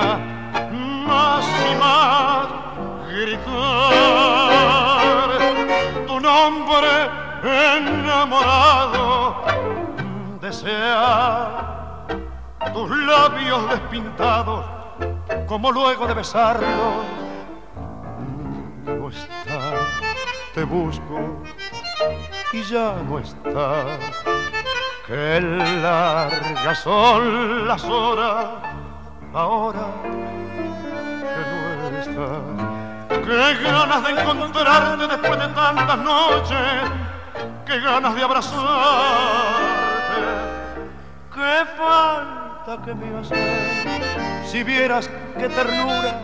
Más y más gritar tu nombre enamorado, desear tus labios despintados como luego de besarlos. No estás, te busco y ya no estás, que largas son las horas. Ahora que no estás, qué ganas de encontrarte después de tantas noches, qué ganas de abrazarte, qué falta falta que me haces. Si vieras qué ternura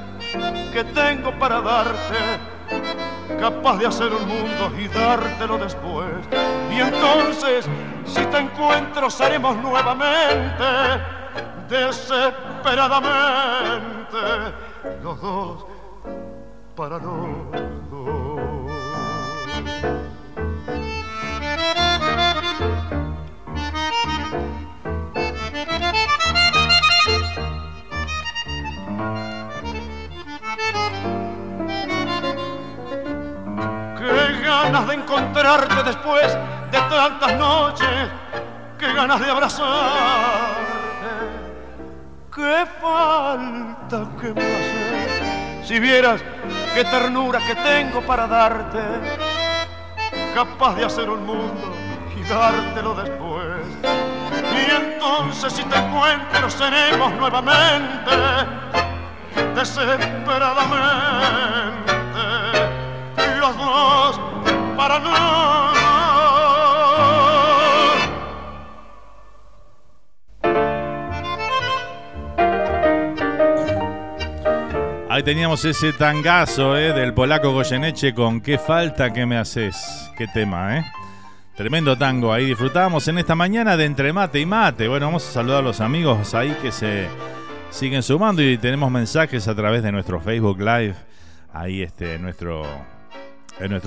que tengo para darte, capaz de hacer un mundo y dártelo después. Y entonces, si te encuentro, seremos nuevamente, desesperadamente, los dos para los dos. Qué ganas de encontrarte después de tantas noches, qué ganas de abrazarte, qué falta que me hace. Si vieras qué ternura que tengo para darte, capaz de hacer un mundo y dártelo después. Y entonces si te encuentro seremos nuevamente, desesperadamente, los dos para no. Ahí teníamos ese tangazo del polaco Goyeneche con Qué falta que me haces. Qué tema, tremendo tango. Ahí disfrutábamos en esta mañana de Entre Mate y Mate. Bueno, vamos a saludar a los amigos ahí que se siguen sumando y tenemos mensajes a través de nuestro Facebook Live. Ahí en nuestro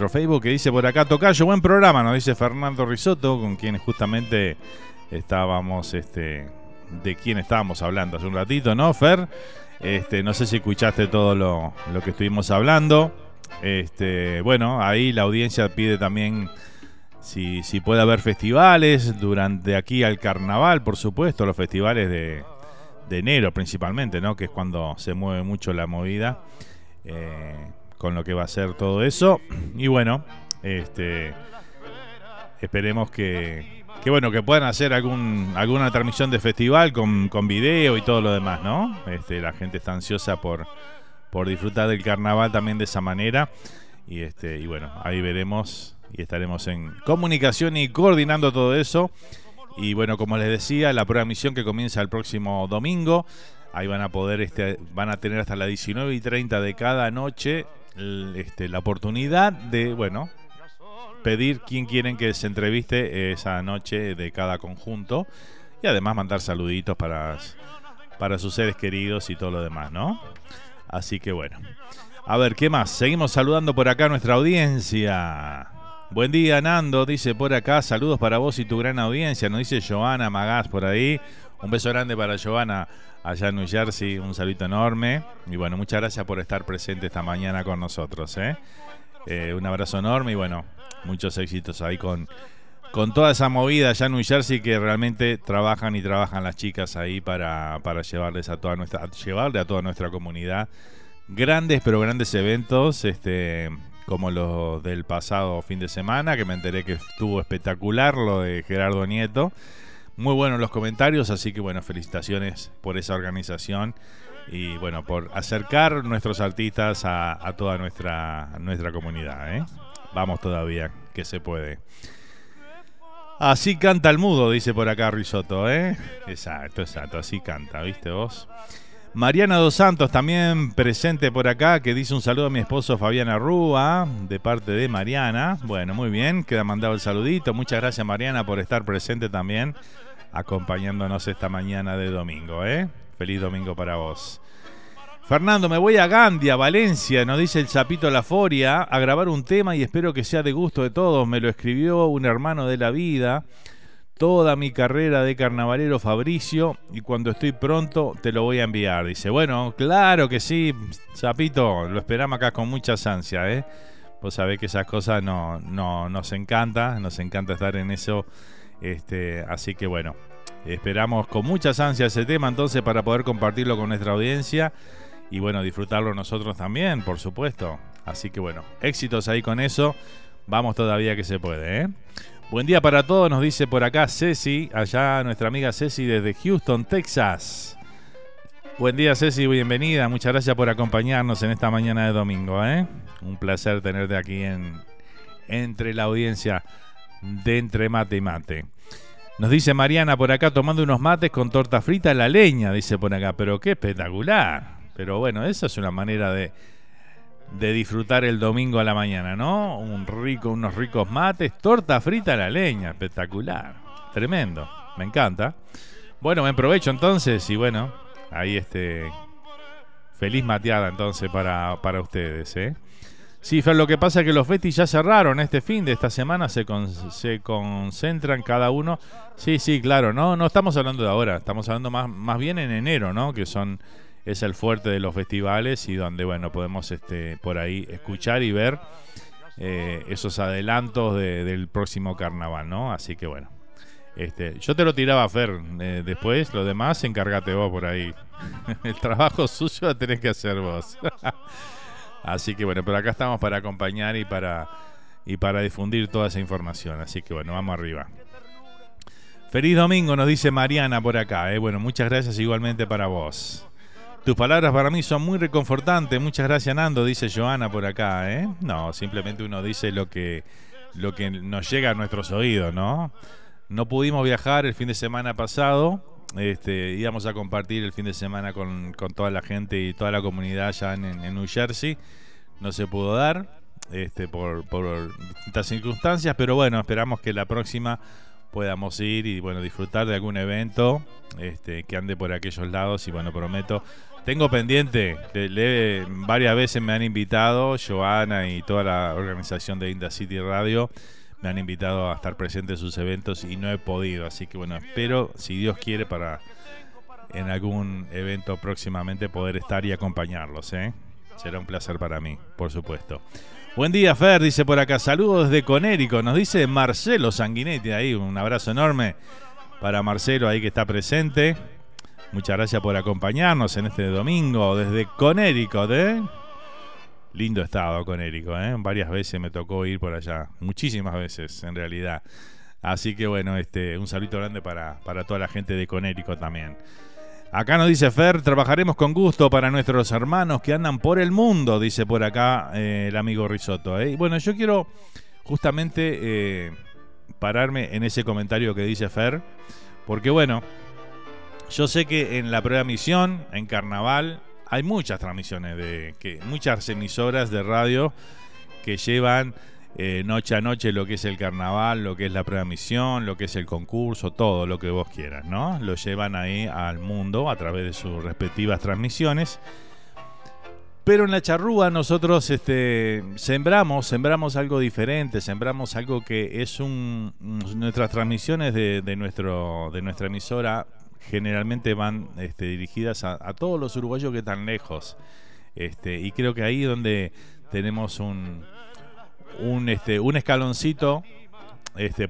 Facebook, que dice por acá: Tocayo, buen programa, nos dice Fernando Risotto, con quien justamente estábamos, de quien estábamos hablando hace un ratito, ¿no, Fer? No sé si escuchaste todo lo que estuvimos hablando. Bueno, ahí la audiencia pide también si puede haber festivales durante aquí al carnaval, por supuesto, los festivales de enero principalmente, ¿no? Que es cuando se mueve mucho la movida, con lo que va a ser todo eso. Y bueno, esperemos que bueno, que puedan hacer alguna transmisión de festival con video y todo lo demás, ¿no? La gente está ansiosa por disfrutar del carnaval también de esa manera. Y y bueno, ahí veremos y estaremos en comunicación y coordinando todo eso. Y bueno, como les decía, la programación que comienza el próximo domingo, ahí van a poder, van a tener hasta las 19:30 de cada noche la oportunidad de, bueno, pedir quién quieren que se entreviste esa noche de cada conjunto y además mandar saluditos para sus seres queridos y todo lo demás, ¿no? Así que bueno, a ver, ¿qué más? Seguimos saludando por acá a nuestra audiencia. Buen día, Nando, dice por acá, saludos para vos y tu gran audiencia, nos dice Joana Magás por ahí. Un beso grande para Joana allá en New Jersey, un saludito enorme. Y bueno, muchas gracias por estar presente esta mañana con nosotros, un abrazo enorme y bueno, muchos éxitos ahí con toda esa movida allá en New Jersey, que realmente trabajan las chicas ahí para llevarles llevarle a toda nuestra comunidad grandes, pero grandes eventos, como los del pasado fin de semana, que me enteré que estuvo espectacular lo de Gerardo Nieto. Muy buenos los comentarios, así que bueno, felicitaciones por esa organización. Y bueno, por acercar nuestros artistas a toda nuestra comunidad, Vamos todavía, que se puede. Así canta el mudo, dice por acá Risotto, Exacto, así canta, ¿viste vos? Mariana Dos Santos también presente por acá, que dice un saludo a mi esposo Fabián Arrúa, de parte de Mariana. Bueno, muy bien, queda mandado el saludito. Muchas gracias, Mariana, por estar presente también, acompañándonos esta mañana de domingo, Feliz domingo para vos. Fernando, me voy a Gandia, Valencia, nos dice el Zapito La Foria, a grabar un tema y espero que sea de gusto de todos. Me lo escribió un hermano de la vida. Toda mi carrera de carnavalero, Fabricio, y cuando estoy pronto te lo voy a enviar. Dice, bueno, claro que sí, Zapito, lo esperamos acá con muchas ansias, Vos sabés que esas cosas no nos encanta estar en eso, así que bueno. Esperamos con muchas ansias ese tema entonces para poder compartirlo con nuestra audiencia y bueno, disfrutarlo nosotros también, por supuesto. Así que bueno, éxitos ahí con eso. Vamos todavía que se puede, Buen día para todos, nos dice por acá Ceci, allá nuestra amiga Ceci desde Houston, Texas. Buen día, Ceci, bienvenida. Muchas gracias por acompañarnos en esta mañana de domingo, Un placer tenerte aquí entre la audiencia de Entre Mate y Mate. Nos dice Mariana por acá, tomando unos mates con torta frita a la leña, dice por acá. Pero qué espectacular. Pero bueno, esa es una manera de disfrutar el domingo a la mañana, ¿no? Unos ricos mates, torta frita a la leña, espectacular. Tremendo, me encanta. Bueno, me aprovecho entonces y bueno, ahí feliz mateada entonces para ustedes, ¿eh? Sí, Fer, lo que pasa es que los festis ya cerraron este fin de esta semana, se concentran cada uno. Sí, sí, claro, no estamos hablando de ahora, estamos hablando más bien en enero, ¿no? Que es el fuerte de los festivales y donde, bueno, podemos por ahí escuchar y ver esos adelantos del próximo carnaval, ¿no? Así que, bueno, yo te lo tiraba, Fer, después, lo demás, encárgate vos por ahí. El trabajo sucio lo tenés que hacer vos. Así que, bueno, pero acá estamos para acompañar y para difundir toda esa información. Así que, bueno, vamos arriba. Feliz domingo, nos dice Mariana por acá, ¿eh? Bueno, muchas gracias igualmente para vos. Tus palabras para mí son muy reconfortantes. Muchas gracias, Nando, dice Joana por acá, ¿eh? No, simplemente uno dice lo que nos llega a nuestros oídos, ¿no? No pudimos viajar el fin de semana pasado. Íbamos a compartir el fin de semana con toda la gente y toda la comunidad allá en New Jersey. No se pudo dar por distintas circunstancias, pero bueno, esperamos que la próxima podamos ir y bueno, disfrutar de algún evento que ande por aquellos lados. Y bueno, prometo, tengo pendiente, varias veces me han invitado, Joana y toda la organización de Inda City Radio me han invitado a estar presente en sus eventos y no he podido, así que bueno, espero, si Dios quiere, para en algún evento próximamente poder estar y acompañarlos, ¿eh? Será un placer para mí, por supuesto. Buen día, Fer, dice por acá. Saludos desde Conérico, nos dice Marcelo Sanguinetti ahí. Un abrazo enorme para Marcelo ahí que está presente. Muchas gracias por acompañarnos en este domingo desde Conérico. Lindo estado Conérico, ¿eh? Varias veces me tocó ir por allá. Muchísimas veces, en realidad. Así que bueno, un saludo grande para toda la gente de Conérico también. Acá nos dice Fer, trabajaremos con gusto para nuestros hermanos que andan por el mundo, dice por acá el amigo Risotto, ¿eh? Y bueno, yo quiero justamente pararme en ese comentario que dice Fer, porque bueno, yo sé que en la programación, en Carnaval, hay muchas transmisiones, muchas emisoras de radio que llevan noche a noche lo que es el carnaval, lo que es la preadmisión, lo que es el concurso, todo lo que vos quieras, ¿no? Lo llevan ahí al mundo a través de sus respectivas transmisiones. Pero en la charrúa nosotros sembramos algo diferente, sembramos algo que es nuestras transmisiones de nuestra emisora generalmente van dirigidas a todos los uruguayos que están lejos. Y creo que ahí es donde tenemos un escaloncito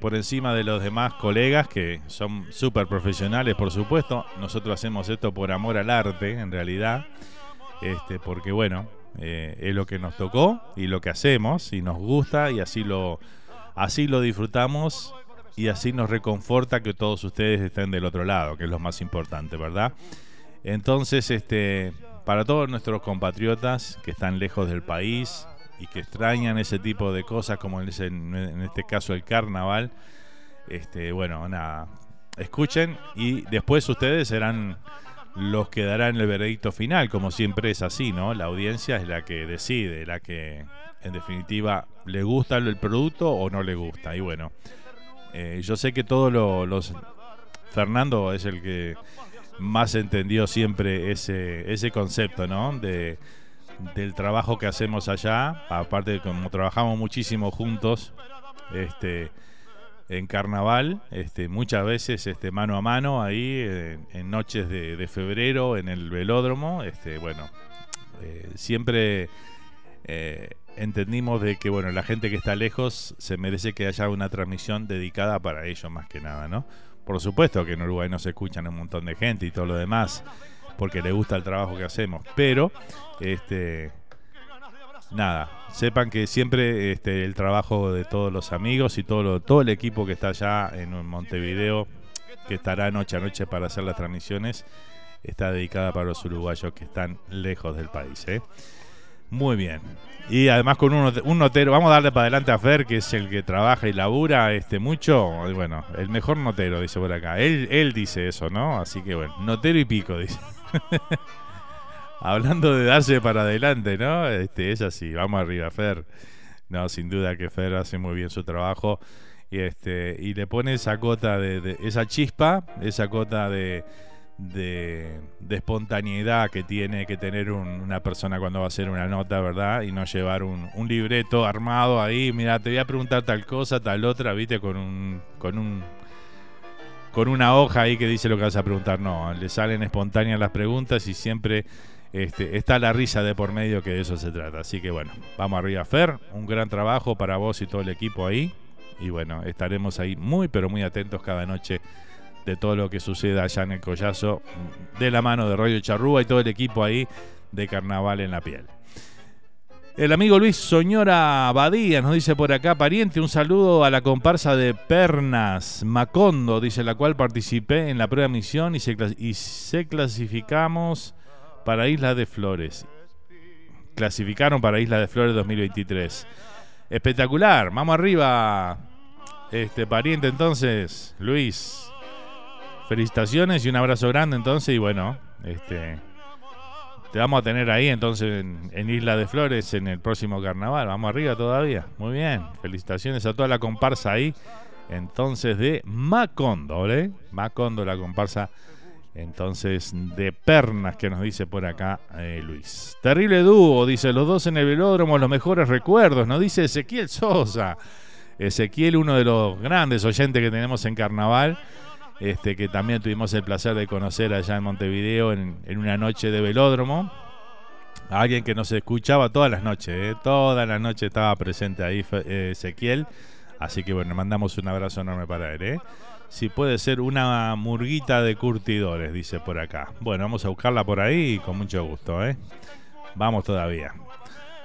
por encima de los demás colegas que son súper profesionales, por supuesto. Nosotros hacemos esto por amor al arte, en realidad, porque bueno, es lo que nos tocó y lo que hacemos y nos gusta, y así lo disfrutamos y así nos reconforta que todos ustedes estén del otro lado, que es lo más importante, ¿verdad? Entonces, para todos nuestros compatriotas que están lejos del país y que extrañan ese tipo de cosas, como en este caso el carnaval, bueno, nada, escuchen y después ustedes serán los que darán el veredicto final, como siempre es así, ¿no? La audiencia es la que decide, la que en definitiva le gusta el producto o no le gusta. Y bueno, yo sé que todos los... Fernando es el que más entendió siempre ese concepto, ¿no? Del trabajo que hacemos allá, aparte de como trabajamos muchísimo juntos en carnaval, muchas veces mano a mano ahí en noches de febrero en el velódromo, bueno, siempre entendimos de que bueno, la gente que está lejos se merece que haya una transmisión dedicada para ellos más que nada, ¿no? Por supuesto que en Uruguay nos escuchan un montón de gente y todo lo demás, porque le gusta el trabajo que hacemos, pero nada, sepan que siempre el trabajo de todos los amigos y todo el equipo que está allá en Montevideo, que estará noche a noche para hacer las transmisiones, está dedicada para los uruguayos que están lejos del país, ¿eh? Muy bien. Y además con un notero, vamos a darle para adelante a Fer, que es el que trabaja y labura mucho. Bueno, el mejor notero, dice por acá. Él dice eso, ¿no? Así que bueno, notero y pico, dice. Hablando de darse para adelante, ¿no? Es así, vamos arriba, Fer. No, sin duda que Fer hace muy bien su trabajo. Y, y le pone esa cota de esa chispa, esa cota de espontaneidad que tiene que tener una persona cuando va a hacer una nota, ¿verdad? Y no llevar un libreto armado ahí, mira, te voy a preguntar tal cosa, tal otra, viste, con una hoja ahí que dice lo que vas a preguntar. No, le salen espontáneas las preguntas y siempre está la risa de por medio, que de eso se trata. Así que bueno, vamos arriba, Fer, un gran trabajo para vos y todo el equipo ahí. Y bueno, estaremos ahí muy pero muy atentos cada noche de todo lo que suceda allá en el Collazo, de la mano de Radio Charrúa y todo el equipo ahí de Carnaval en la Piel. El amigo Luis Soñora Badía nos dice por acá: pariente, un saludo a la comparsa de Pernas Macondo, dice, la cual participé en la prueba de misión y se clasificamos para Isla de Flores. Clasificaron para Isla de Flores 2023. Espectacular, vamos arriba. Pariente, entonces, Luis, felicitaciones y un abrazo grande entonces. Y bueno, te vamos a tener ahí entonces en Isla de Flores en el próximo carnaval. Vamos arriba todavía. Muy bien, felicitaciones a toda la comparsa ahí entonces de Macondo, ¿vale? Macondo, la comparsa entonces de Pernas, que nos dice por acá Luis. Terrible dúo, dice, los dos en el velódromo, los mejores recuerdos, nos dice Ezequiel Sosa. Ezequiel, uno de los grandes oyentes que tenemos en carnaval, que también tuvimos el placer de conocer allá en Montevideo en una noche de velódromo. Alguien que nos escuchaba todas las noches, todas las noches estaba presente ahí Ezequiel. Así que bueno, mandamos un abrazo enorme para él. Si puede ser una murguita de curtidores, dice por acá. Bueno, vamos a buscarla por ahí con mucho gusto. Vamos todavía.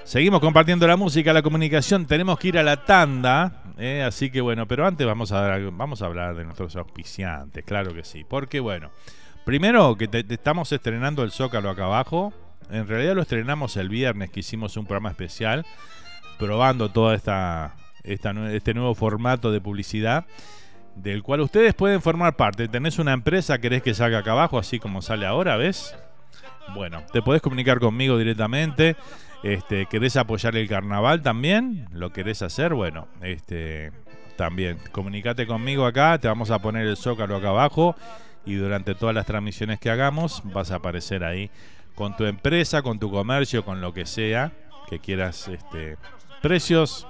Seguimos compartiendo la música, la comunicación. Tenemos que ir a la tanda, así que bueno, pero antes vamos a hablar de nuestros auspiciantes, claro que sí. Porque bueno, primero que te estamos estrenando el Zócalo acá abajo. En realidad lo estrenamos el viernes, que hicimos un programa especial probando todo este nuevo formato de publicidad, del cual ustedes pueden formar parte. Tenés una empresa, querés que salga acá abajo, así como sale ahora, ¿ves? Bueno, te podés comunicar conmigo directamente. ¿Querés apoyar el carnaval también? ¿Lo querés hacer? Bueno, también comunicate conmigo acá. Te vamos a poner el Zócalo acá abajo y durante todas las transmisiones que hagamos vas a aparecer ahí con tu empresa, con tu comercio, con lo que sea que quieras. Precios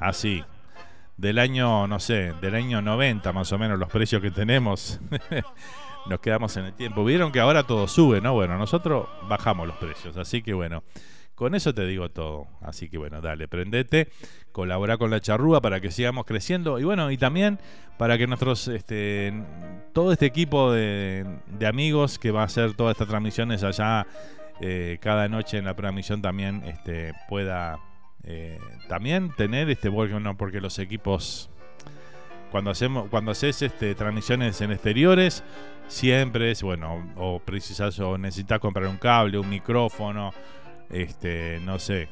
así del año, no sé, del año 90 más o menos, los precios que tenemos. Nos quedamos en el tiempo. Vieron que ahora todo sube, ¿no? Bueno, nosotros bajamos los precios, así que bueno, con eso te digo todo. Así que bueno, dale, prendete, colabora con la charrúa para que sigamos creciendo. Y bueno, y también para que nuestros, todo este equipo de amigos que va a hacer todas estas transmisiones allá cada noche en la transmisión también pueda también tener bueno, porque los equipos, cuando haces transmisiones en exteriores, siempre es bueno, o precisas o necesitas comprar un cable, un micrófono, no sé,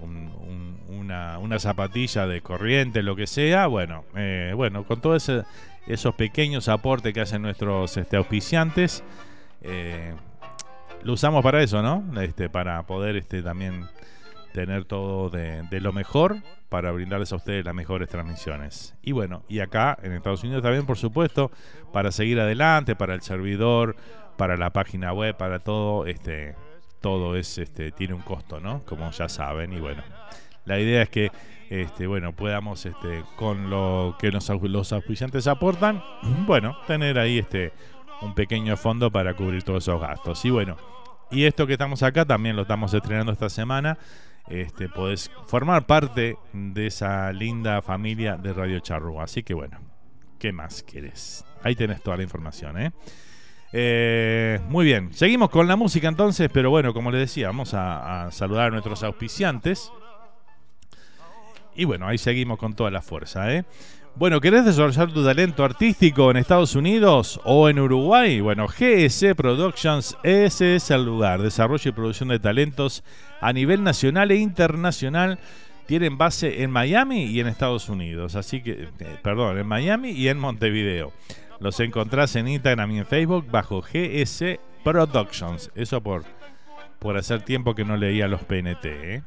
una zapatilla de corriente, lo que sea. Bueno, bueno, con todos esos pequeños aportes que hacen nuestros auspiciantes, lo usamos para eso, ¿no? Para poder también tener todo de lo mejor, para brindarles a ustedes las mejores transmisiones. Y bueno, y acá en Estados Unidos también, por supuesto, para seguir adelante, para el servidor, para la página web, para todo. Todo es, tiene un costo, ¿no? Como ya saben. Y bueno, la idea es que bueno, podamos con lo que los auspiciantes aportan, bueno, tener ahí un pequeño fondo para cubrir todos esos gastos. Y bueno, y esto que estamos acá también lo estamos estrenando esta semana. Podés formar parte de esa linda familia de Radio Charrúa. Así que bueno, ¿qué más querés? Ahí tenés toda la información, muy bien, seguimos con la música entonces, pero bueno, como les decía, vamos a saludar a nuestros auspiciantes. Y bueno, ahí seguimos con toda la fuerza. Bueno, ¿querés desarrollar tu talento artístico en Estados Unidos o en Uruguay? Bueno, GS Productions, ese es el lugar. Desarrollo y producción de talentos a nivel nacional e internacional. Tienen base en Miami y en Estados Unidos. Así que, perdón, en Miami y en Montevideo. Los encontrás en Instagram y en Facebook bajo GS Productions. Eso por hacer tiempo que no leía los PNT, ¿eh?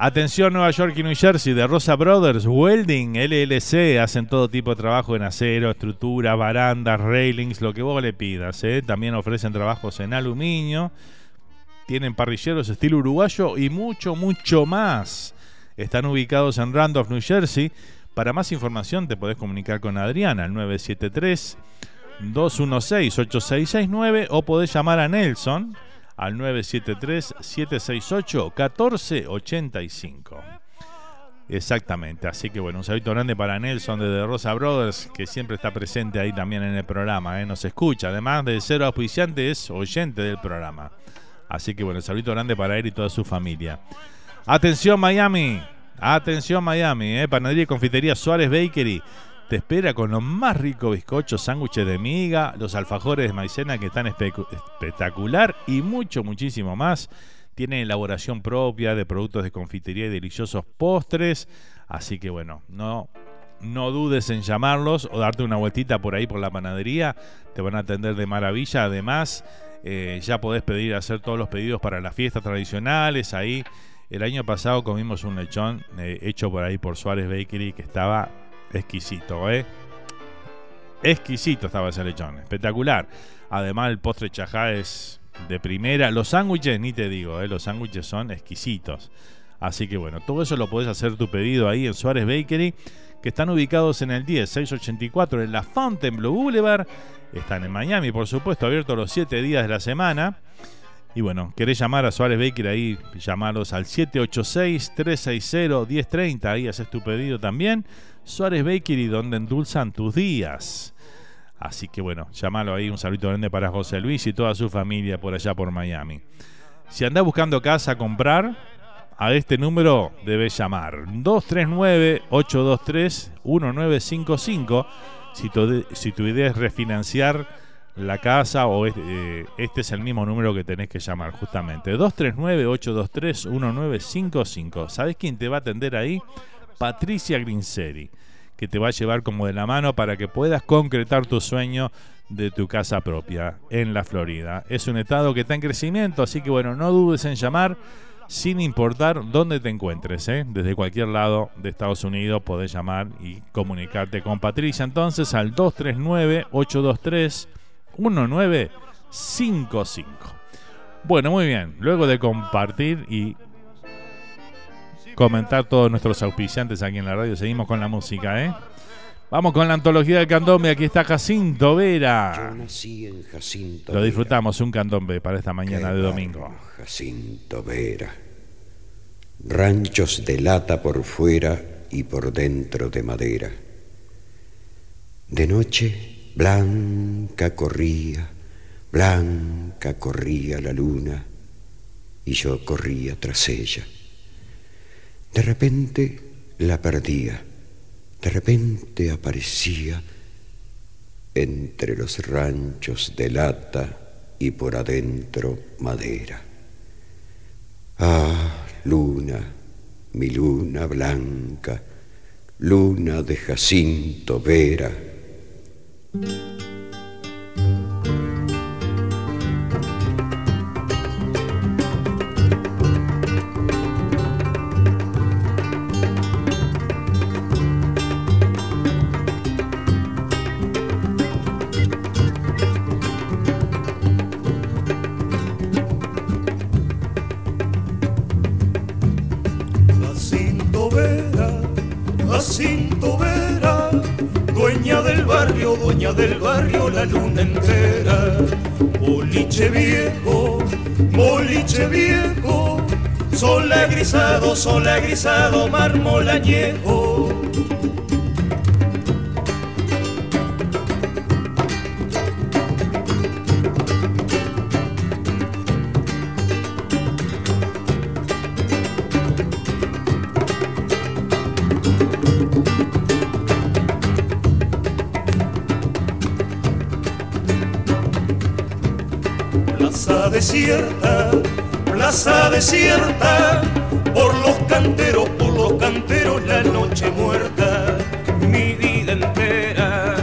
Atención, Nueva York y New Jersey, de Rosa Brothers Welding LLC. Hacen todo tipo de trabajo en acero, estructura, barandas, railings, lo que vos le pidas, ¿eh? También ofrecen trabajos en aluminio. Tienen parrilleros estilo uruguayo y mucho, mucho más. Están ubicados en Randolph, New Jersey. Para más información te podés comunicar con Adriana al 973-216-8669 o podés llamar a Nelson al 973-768-1485. Exactamente, así que bueno, un saludo grande para Nelson de Rosa Brothers, que siempre está presente ahí también en el programa, ¿eh? Nos escucha, además de ser auspiciante, es oyente del programa. Así que bueno, un saludo grande para él y toda su familia. Atención Miami, Panadería y Confitería Suárez Bakery te espera con los más ricos bizcochos, sándwiches de miga, los alfajores de maicena que están espectacular y muchísimo más. Tienen elaboración propia de productos de confitería y deliciosos postres. Así que bueno, no dudes en llamarlos o darte una vueltita por ahí por la panadería. Te van a atender de maravilla. Además, ya podés hacer todos los pedidos para las fiestas tradicionales. Ahí el año pasado comimos un lechón hecho por ahí por Suárez Bakery que estaba exquisito, exquisito estaba ese lechón, espectacular. Además, el postre chajá es de primera. Los sándwiches, ni te digo, los sándwiches son exquisitos. Así que bueno, todo eso lo podés hacer tu pedido ahí en Suárez Bakery, que están ubicados en el 10684 en la Fontainebleau Boulevard. Están en Miami, por supuesto, abierto los 7 días de la semana. Y bueno, querés llamar a Suárez Bakery ahí, llamalos al 786-360-1030. Ahí haces tu pedido también. Suárez Bakery, donde endulzan tus días. Así que bueno, llámalo ahí. Un saludo grande para José Luis y toda su familia por allá por Miami. Si andás buscando casa a comprar, a este número debes llamar: 239-823-1955. Si tu idea es refinanciar la casa, o este es el mismo número que tenés que llamar, justamente 239-823-1955. ¿Sabés quién te va a atender ahí? Patricia Grinseri, que te va a llevar como de la mano para que puedas concretar tu sueño de tu casa propia en la Florida. Es un estado que está en crecimiento, así que bueno, no dudes en llamar, sin importar dónde te encuentres, ¿eh? Desde cualquier lado de Estados Unidos podés llamar y comunicarte con Patricia. Entonces, al 239-823-1955. Bueno, muy bien. Luego de compartir y comentar todos nuestros auspiciantes aquí en la radio, seguimos con la música, ¿eh? Vamos con la antología del candombe. Aquí está Jacinto Vera. Yo nací en Jacinto Vera. Lo disfrutamos, un candombe para esta mañana de domingo. Jacinto Vera. Ranchos de lata por fuera y por dentro de madera. De noche blanca corría la luna y yo corría tras ella. De repente la perdía, de repente aparecía entre los ranchos de lata y por adentro madera. Ah, luna, mi luna blanca, luna de Jacinto Vera. Sol agrisado, mármol añejo. plaza desierta, por los canteros la noche muerta. Mi vida entera,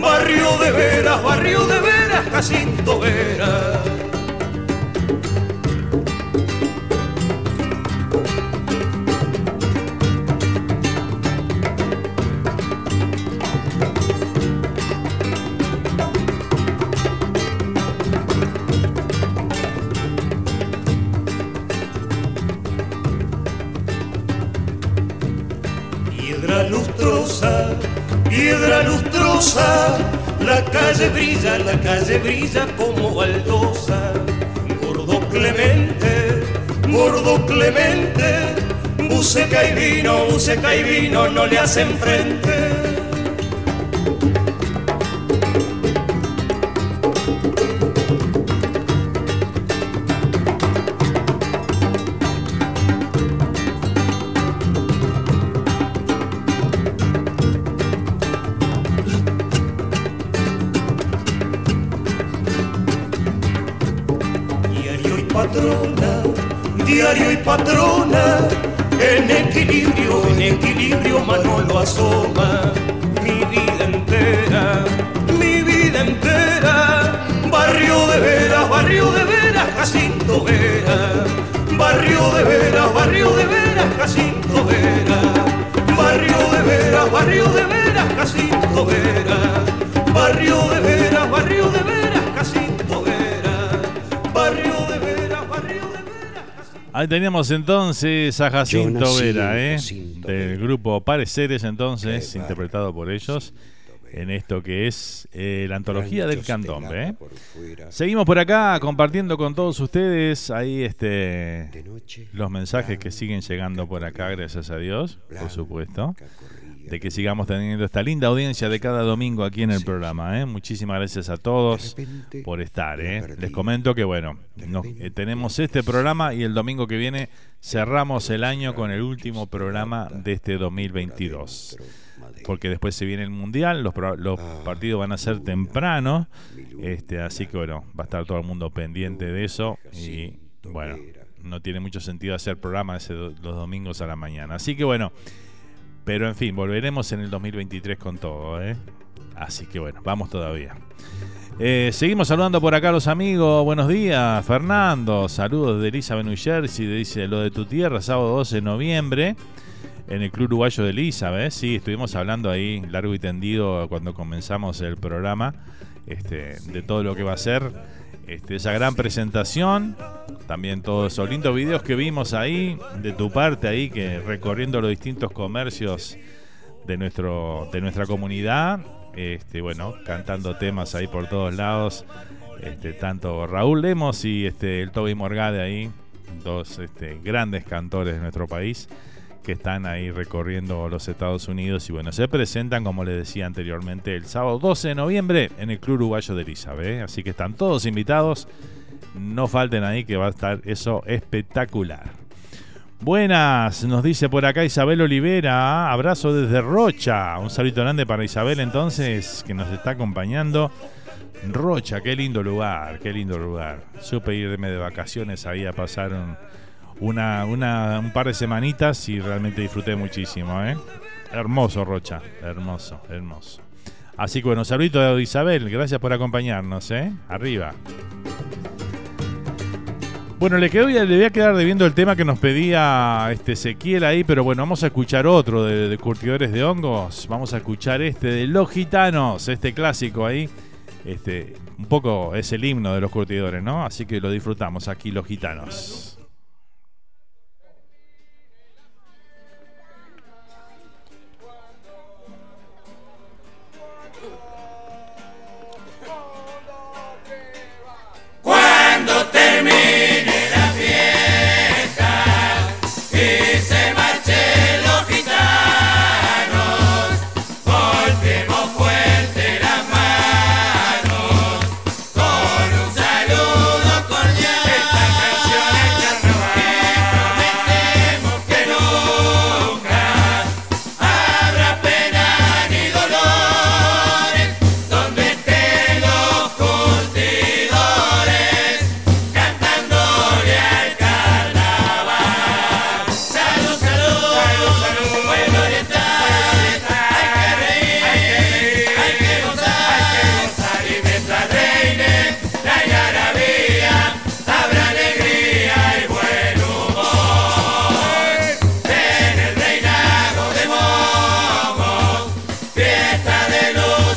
barrio de veras, Jacinto Vera. La calle brilla como baldosa. Gordo Clemente, buceca y vino, no le hacen frente. Ahí teníamos entonces a Jacinto Vera, Jacinto del grupo Pareceres, entonces, interpretado por ellos en esto que es la antología del candombe. Seguimos por acá compartiendo con todos ustedes ahí los mensajes que siguen llegando por acá, gracias a Dios, por supuesto, de que sigamos teniendo esta linda audiencia de cada domingo aquí en el programa. Muchísimas gracias a todos por estar. Les comento que, bueno, tenemos este programa y el domingo que viene cerramos el año con el último programa de este 2022. Porque después se viene el Mundial, los partidos van a ser temprano, así que, bueno, va a estar todo el mundo pendiente de eso y, bueno, no tiene mucho sentido hacer programa los domingos a la mañana. Así que, bueno, pero en fin, volveremos en el 2023 con todo, así que bueno, vamos todavía. Seguimos saludando por acá a los amigos. Buenos días, Fernando. Saludos de Elizabeth, New Jersey. Dice lo de tu tierra, sábado 12 de noviembre, en el Club Uruguayo de Elizabeth. Sí, estuvimos hablando ahí largo y tendido cuando comenzamos el programa, de todo lo que va a ser esa gran presentación. También todos esos lindos videos que vimos ahí, de tu parte ahí, que recorriendo los distintos comercios de nuestra comunidad, bueno, cantando temas ahí por todos lados, tanto Raúl Lemos y el Toby Morgade ahí, dos grandes cantores de nuestro país que están ahí recorriendo los Estados Unidos y, bueno, se presentan, como les decía anteriormente, el sábado 12 de noviembre en el Club Uruguayo de Elizabeth. Así que están todos invitados. No falten ahí, que va a estar eso espectacular. Buenas, nos dice por acá Isabel Olivera. Abrazo desde Rocha. Un saludo grande para Isabel, entonces, que nos está acompañando. Rocha, qué lindo lugar, qué lindo lugar. Supe irme de vacaciones ahí a pasar un par de semanitas y realmente disfruté muchísimo. Hermoso Rocha, hermoso, hermoso. Así que, bueno, saludito de Isabel, gracias por acompañarnos. Arriba. Bueno, le voy a quedar debiendo el tema que nos pedía Ezequiel ahí, pero bueno, vamos a escuchar otro de Curtidores de Hongos. Vamos a escuchar de Los Gitanos, clásico ahí. Un poco es el himno de los curtidores, ¿no? Así que lo disfrutamos aquí, Los Gitanos.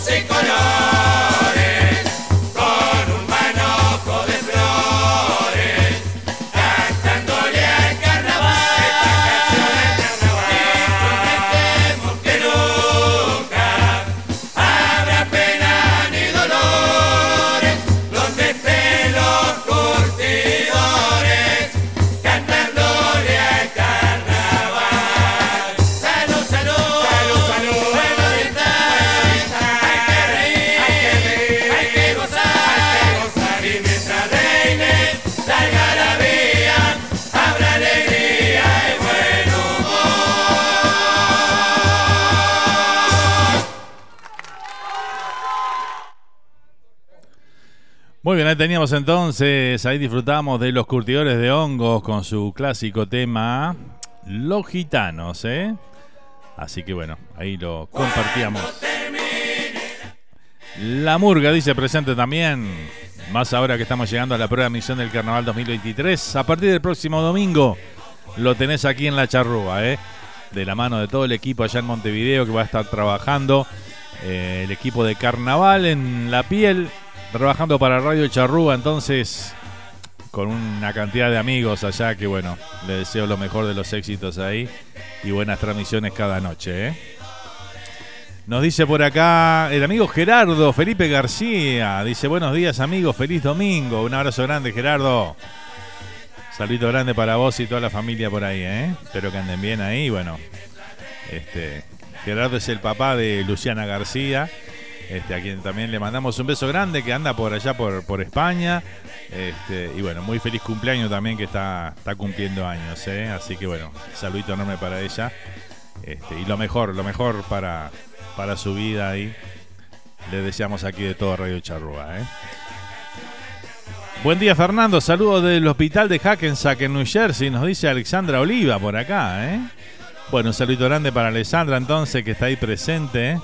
y colores, con un manojo de flores, cantándole al carnaval. Esta canción al carnaval, y prometemos que nunca habrá pena ni dolores, donde estén los curtidores, cantándole al carnaval. Salud, salud, salud, salud. Muy bien, ahí teníamos entonces, ahí disfrutamos de Los Curtidores de Hongos con su clásico tema Los Gitanos, ¿eh? Así que bueno, ahí lo compartíamos. La Murga dice presente también, más ahora que estamos llegando a la prueba de emisión del Carnaval 2023. A partir del próximo domingo lo tenés aquí en La Charrúa, ¿eh? De la mano de todo el equipo allá en Montevideo que va a estar trabajando, el equipo de Carnaval en la piel, trabajando para Radio Charrúa, entonces, con una cantidad de amigos allá que, bueno, les deseo lo mejor de los éxitos ahí y buenas transmisiones cada noche, ¿eh? Nos dice por acá el amigo Gerardo Felipe García. Dice, buenos días, amigos, feliz domingo. Un abrazo grande, Gerardo. Saludito grande para vos y toda la familia por ahí, ¿eh? Espero que anden bien ahí, bueno. Gerardo es el papá de Luciana García. A quien también le mandamos un beso grande, que anda por allá por España. Y bueno, muy feliz cumpleaños también, que está cumpliendo años, ¿eh? Así que bueno, saludito enorme para ella. Y lo mejor para su vida ahí. Le deseamos aquí de todo Radio Charrúa, ¿eh? Buen día, Fernando. Saludos del hospital de Hackensack en New Jersey. Nos dice Alexandra Oliva por acá, ¿eh? Bueno, un saludito grande para Alexandra entonces, que está ahí presente, ¿eh?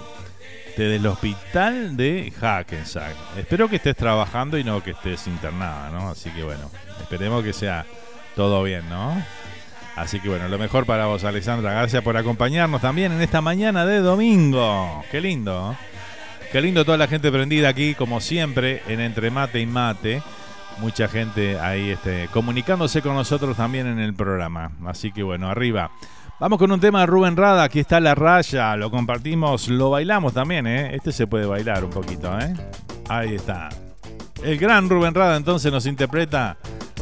Desde el hospital de Hackensack. Espero que estés trabajando y no que estés internada, ¿no? Así que bueno, esperemos que sea todo bien, ¿no? Así que bueno, lo mejor para vos, Alexandra. Gracias por acompañarnos también en esta mañana de domingo. Qué lindo, ¿no? Qué lindo toda la gente prendida aquí, como siempre, en Entre Mate y Mate. Mucha gente ahí comunicándose con nosotros también en el programa. Así que bueno, arriba. Vamos con un tema de Rubén Rada, aquí está La Raya, lo compartimos, lo bailamos también, ¿eh? Se puede bailar un poquito, ¿eh? Ahí está. El gran Rubén Rada entonces nos interpreta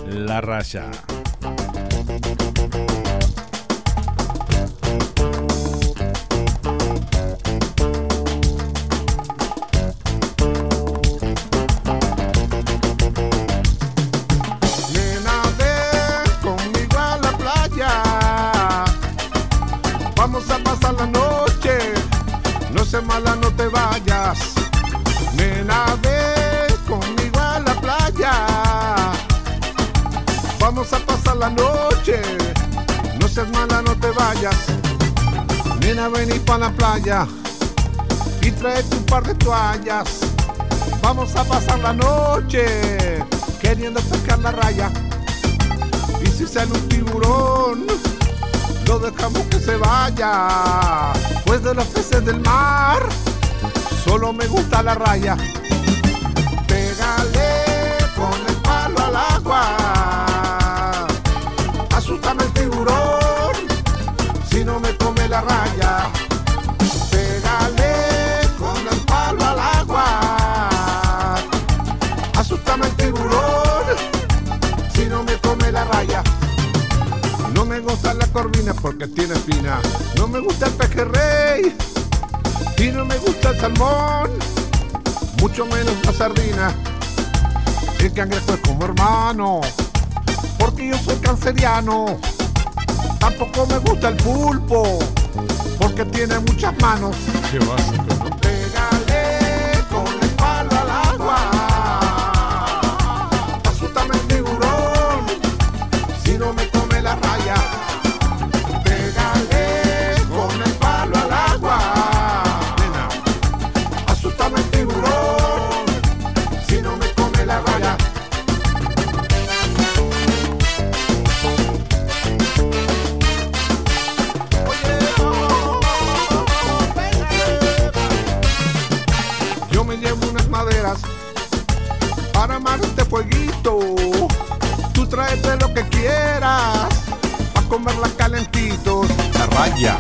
La Raya. Mala, no te vayas, nena, ven conmigo a la playa. Vamos a pasar la noche, no seas mala, no te vayas. Nena, ven y pa' la playa y tráete un par de toallas. Vamos a pasar la noche queriendo pescar la raya. Y si sale un tiburón, no dejamos que se vaya, pues de los peces del mar solo me gusta la raya. Pégale con el palo al agua, asústame el tiburón si no me come la raya. Pégale con el palo al agua, asústame el tiburón si no me come la raya. No me gusta la corvina porque tiene espina, no me gusta el pejerrey y no me gusta el salmón, mucho menos la sardina. El cangrejo es como hermano porque yo soy canceriano. Tampoco me gusta el pulpo porque tiene muchas manos. Qué básico, ¿no? Pégale con el palo al agua, asústame el tiburón si no me come la raya. Pégale con el palo al agua, nena, asústame el tiburón si no me come la raya. Oye, oh, pégale, yo me llevo unas maderas para amar este fueguito. Tú tráete lo que quieras para comerlas calentitos. La raya.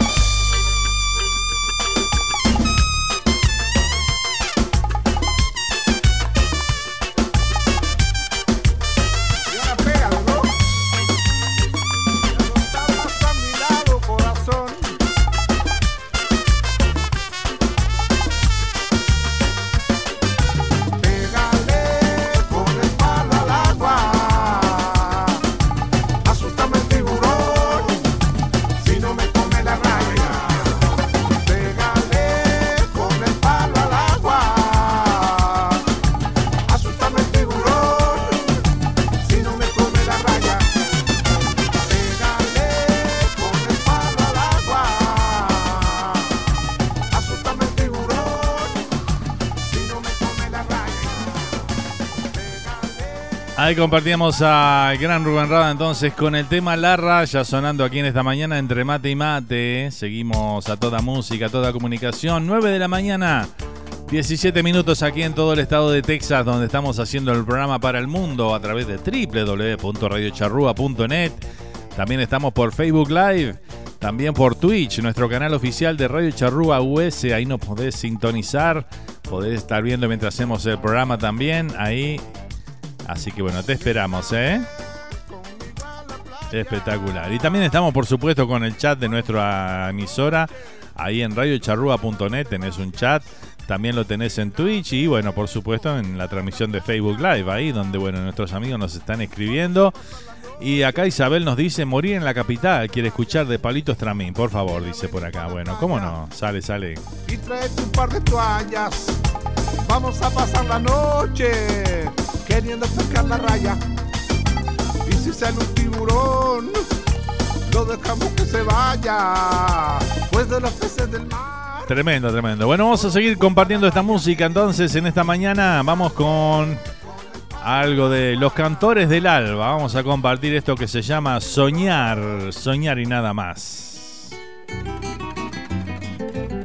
Ahí compartíamos al gran Rubén Rada entonces con el tema La Raya sonando aquí en esta mañana entre mate y mate. Seguimos a toda música, a toda comunicación. 9 de la mañana, 17 minutos aquí en todo el estado de Texas, donde estamos haciendo el programa para el mundo a través de www.radiocharrua.net. También estamos por Facebook Live, también por Twitch, nuestro canal oficial de Radio Charrúa US. Ahí nos podés sintonizar, podés estar viendo mientras hacemos el programa también ahí. Así que bueno, te esperamos, ¿eh? Espectacular. Y también estamos, por supuesto, con el chat de nuestra emisora. Ahí en radiocharrua.net tenés un chat. También lo tenés en Twitch y, bueno, por supuesto, en la transmisión de Facebook Live. Ahí donde, bueno, nuestros amigos nos están escribiendo. Y acá Isabel nos dice, morir en la capital. Quiere escuchar de Paulito Estramín, por favor, dice por acá. Bueno, ¿cómo no? Sale, sale. Y trae un par de toallas. Vamos a pasar la noche queriendo pescar la raya. Y si sale un tiburón, lo dejamos que se vaya, pues de los peces del mar. Tremendo, tremendo. Bueno, vamos a seguir compartiendo esta música entonces en esta mañana. Vamos con algo de Los Cantores del Alba. Vamos a compartir esto que se llama Soñar, soñar y nada más.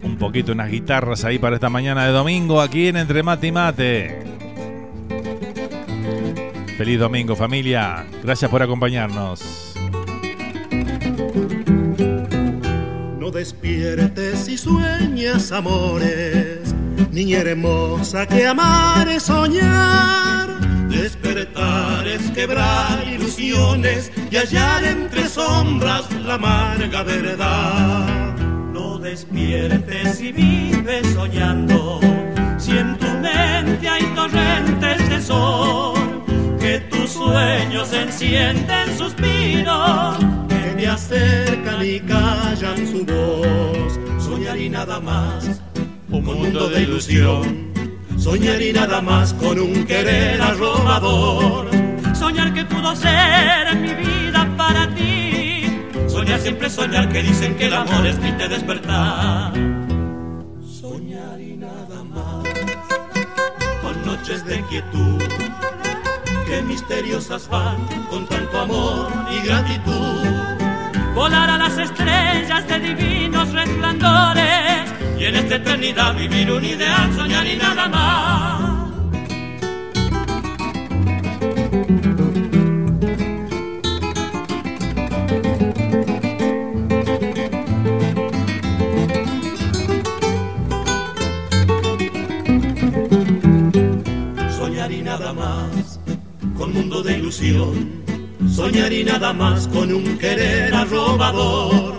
Un poquito, unas guitarras ahí para esta mañana de domingo aquí en Entre Mate y Mate. Feliz domingo, familia. Gracias por acompañarnos. No despiertes y sueñas amores, niña hermosa, que amar es soñar. Despertar es quebrar ilusiones y hallar entre sombras la amarga verdad. No despiertes y vives soñando, si en tu mente hay torrentes de sol, que tus sueños encienden suspiros que te acercan y callan su voz. Soñar y nada más, un mundo de ilusión. Soñar y nada más con un querer arrobador. Soñar que pudo ser mi vida para ti. Soñar, siempre soñar, que dicen que el amor es triste despertar. Soñar y nada más, con noches de quietud, que misteriosas van con tanto amor y gratitud. Volar a las estrellas de divinos resplandores, y en esta eternidad vivir un ideal, soñar y nada más. Soñar y nada más, con mundo de ilusión. Soñar y nada más con un querer arrobador.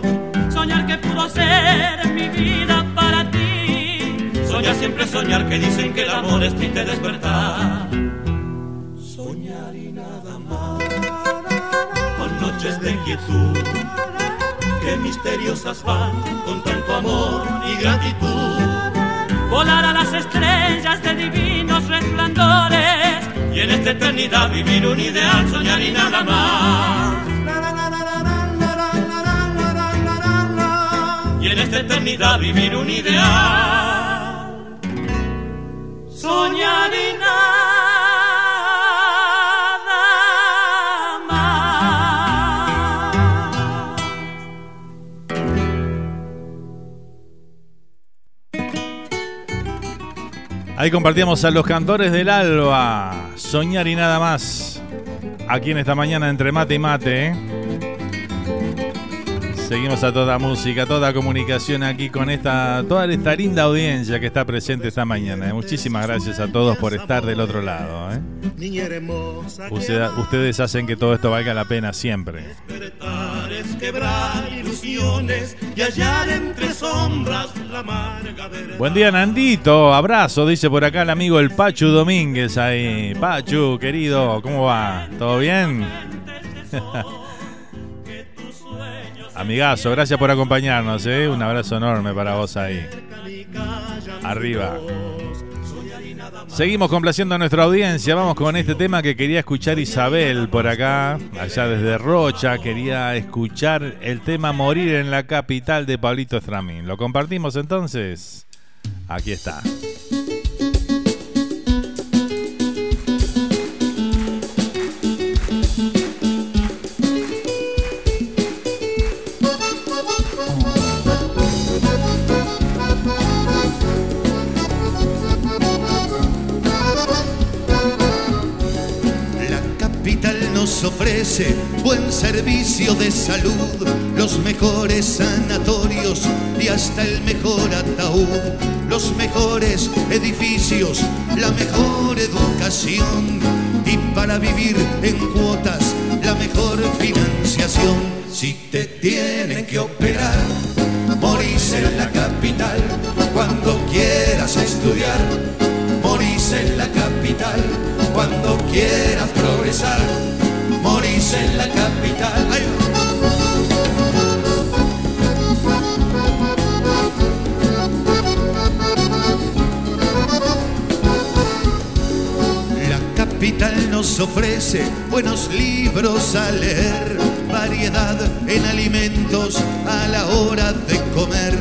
Soñar que pudo ser mi vida para ti. Soñar, siempre soñar, que dicen que el amor es triste despertar. Soñar y nada más, con noches de quietud, que misteriosas van con tanto amor y gratitud. Volar a las estrellas de divinos resplandores, y en esta eternidad vivir un ideal, soñar y nada más. Y en esta eternidad vivir un ideal, soñar y nada más. Ahí compartíamos a los Cantores del Alba, Soñar y Nada Más, aquí en esta mañana entre mate y mate, ¿eh? Seguimos a toda música, toda comunicación aquí con toda esta linda audiencia que está presente esta mañana, ¿eh? Muchísimas gracias a todos por estar del otro lado, ¿eh? Ustedes hacen que todo esto valga la pena siempre. Buen día, Nandito, abrazo, dice por acá el amigo el Pachu Domínguez ahí. Pachu, querido, ¿cómo va? ¿Todo bien? Amigazo, gracias por acompañarnos, ¿eh? Un abrazo enorme para vos ahí. Arriba. Seguimos complaciendo a nuestra audiencia. Vamos con este tema que quería escuchar Isabel por acá, allá desde Rocha. Quería escuchar el tema Morir en la Capital de Paulito Estramín. ¿Lo compartimos entonces? Aquí está. Ofrece buen servicio de salud, los mejores sanatorios y hasta el mejor ataúd, los mejores edificios, la mejor educación y para vivir en cuotas la mejor financiación. Si te tienen que operar, morís en la capital. Cuando quieras estudiar, morís en la capital. Cuando quieras progresar, morís en la capital. ¡Ay! La capital nos ofrece buenos libros a leer, variedad en alimentos a la hora de comer,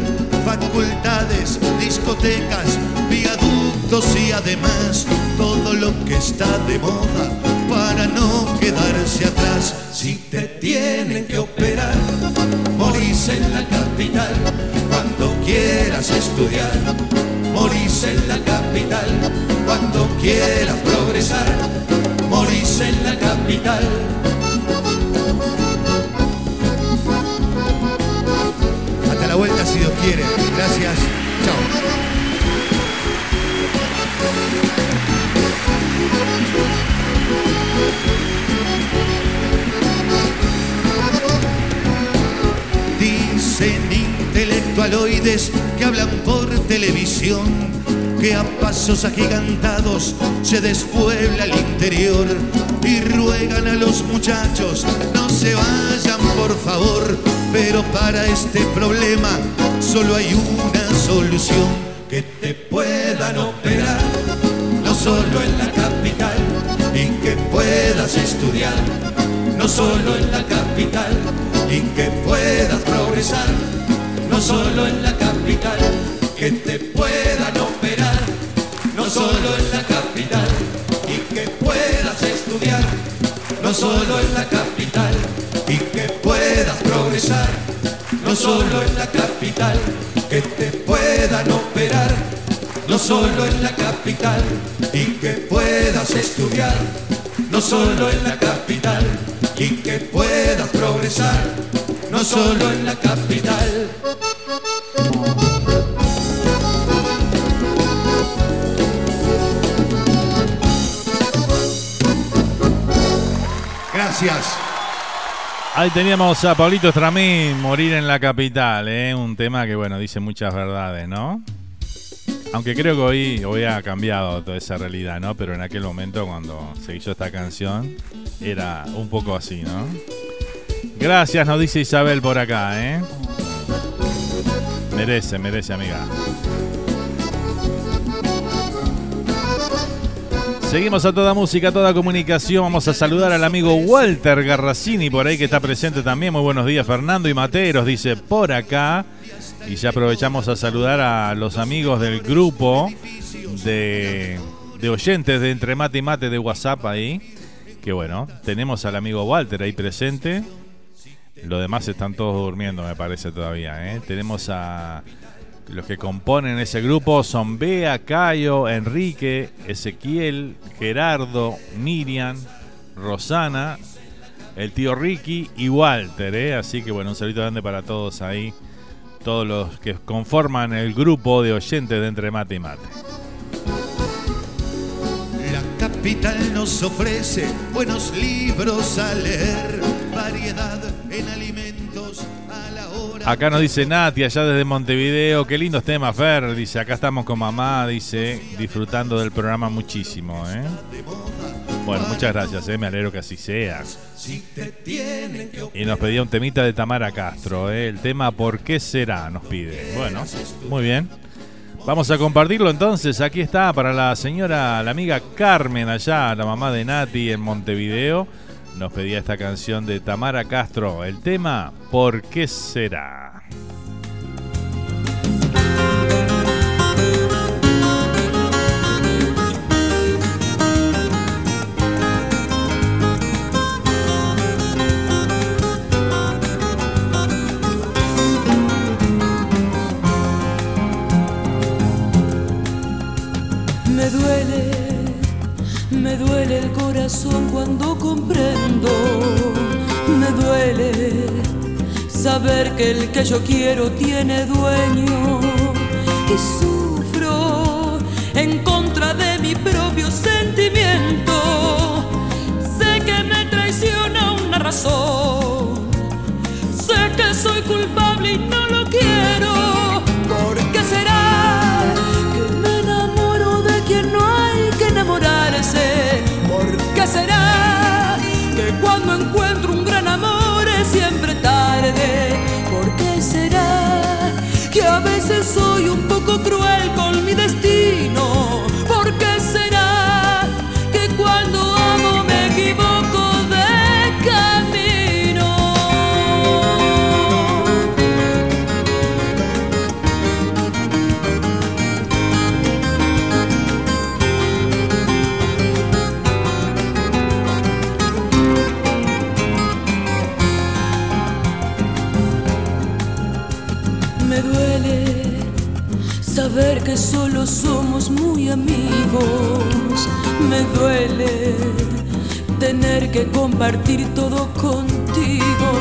facultades, discotecas, viaductos y además todo lo que está de moda para no quedarse atrás. Si te tienen que operar, morís en la capital. Cuando quieras estudiar, morís en la capital. Cuando quieras progresar, morís en la capital. Hasta la vuelta si Dios quiere. Gracias. Chao. Dicen intelectualoides que hablan por televisión, que a pasos agigantados se despuebla el interior y ruegan a los muchachos no se vayan por favor, pero para este problema solo hay una solución: que te puedan operar, no solo en la capital, y que puedas estudiar, no solo en la capital, y que puedas progresar, no solo en la capital, que te puedan operar, no solo en la capital, y que puedas estudiar, no solo en la capital, y que puedas progresar, no solo en la capital, que te puedan operar, no solo en la capital, y que puedas estudiar, no solo en la capital, y que puedas progresar, no solo en la capital. Gracias. Ahí teníamos a Paulito Estramín, Morir en la Capital, ¿eh? Un tema que, bueno, dice muchas verdades, ¿no? Aunque creo que hoy ha cambiado toda esa realidad, ¿no? Pero en aquel momento cuando se hizo esta canción era un poco así, ¿no? Gracias, nos dice Isabel por acá, ¿eh? Merece, amiga. Seguimos a toda música, a toda comunicación. Vamos a saludar al amigo Walter Garracini por ahí que está presente también. Muy buenos días, Fernando y Materos, dice por acá. Y ya aprovechamos a saludar a los amigos del grupo de oyentes de Entre Mate y Mate de WhatsApp ahí. Que bueno, tenemos al amigo Walter ahí presente. Los demás están todos durmiendo, me parece todavía, ¿eh? Tenemos a Los que componen ese grupo son Bea, Cayo, Enrique, Ezequiel, Gerardo, Miriam, Rosana, el tío Ricky y Walter, ¿eh? Así que bueno, un saludo grande para todos ahí, todos los que conforman el grupo de oyentes de Entre Mate y Mate. La capital nos ofrece buenos libros a leer, variedad en alimentos a la hora. Acá nos dice Nati, allá desde Montevideo, qué lindos temas, Fer, dice, acá estamos con mamá, dice, disfrutando del programa muchísimo, ¿eh? Bueno, muchas gracias, me alegro que así sea. Y nos pedía un temita de Tamara Castro, el tema ¿Por qué será? Nos pide. Bueno, muy bien. Vamos a compartirlo entonces. Aquí está para la señora, la amiga Carmen allá, la mamá de Nati en Montevideo. Nos pedía esta canción de Tamara Castro, el tema ¿Por qué será? Me duele el corazón cuando comprendo, me duele saber que el que yo quiero tiene dueño, y sufro en contra de mi propio sentimiento. Sé que me traiciona una razón, sé que soy culpable y no lo quiero. ¿Por qué será que me enamoro de quien no hay que enamorarse? ¿Qué será que cuando encuentro un gran amor es siempre tarde? ¿Por qué será que a veces soy un poco cruel con mi destino? ¿Por qué será que cuando amo me equivoco de camino? Saber que solo somos muy amigos, me duele tener que compartir todo contigo,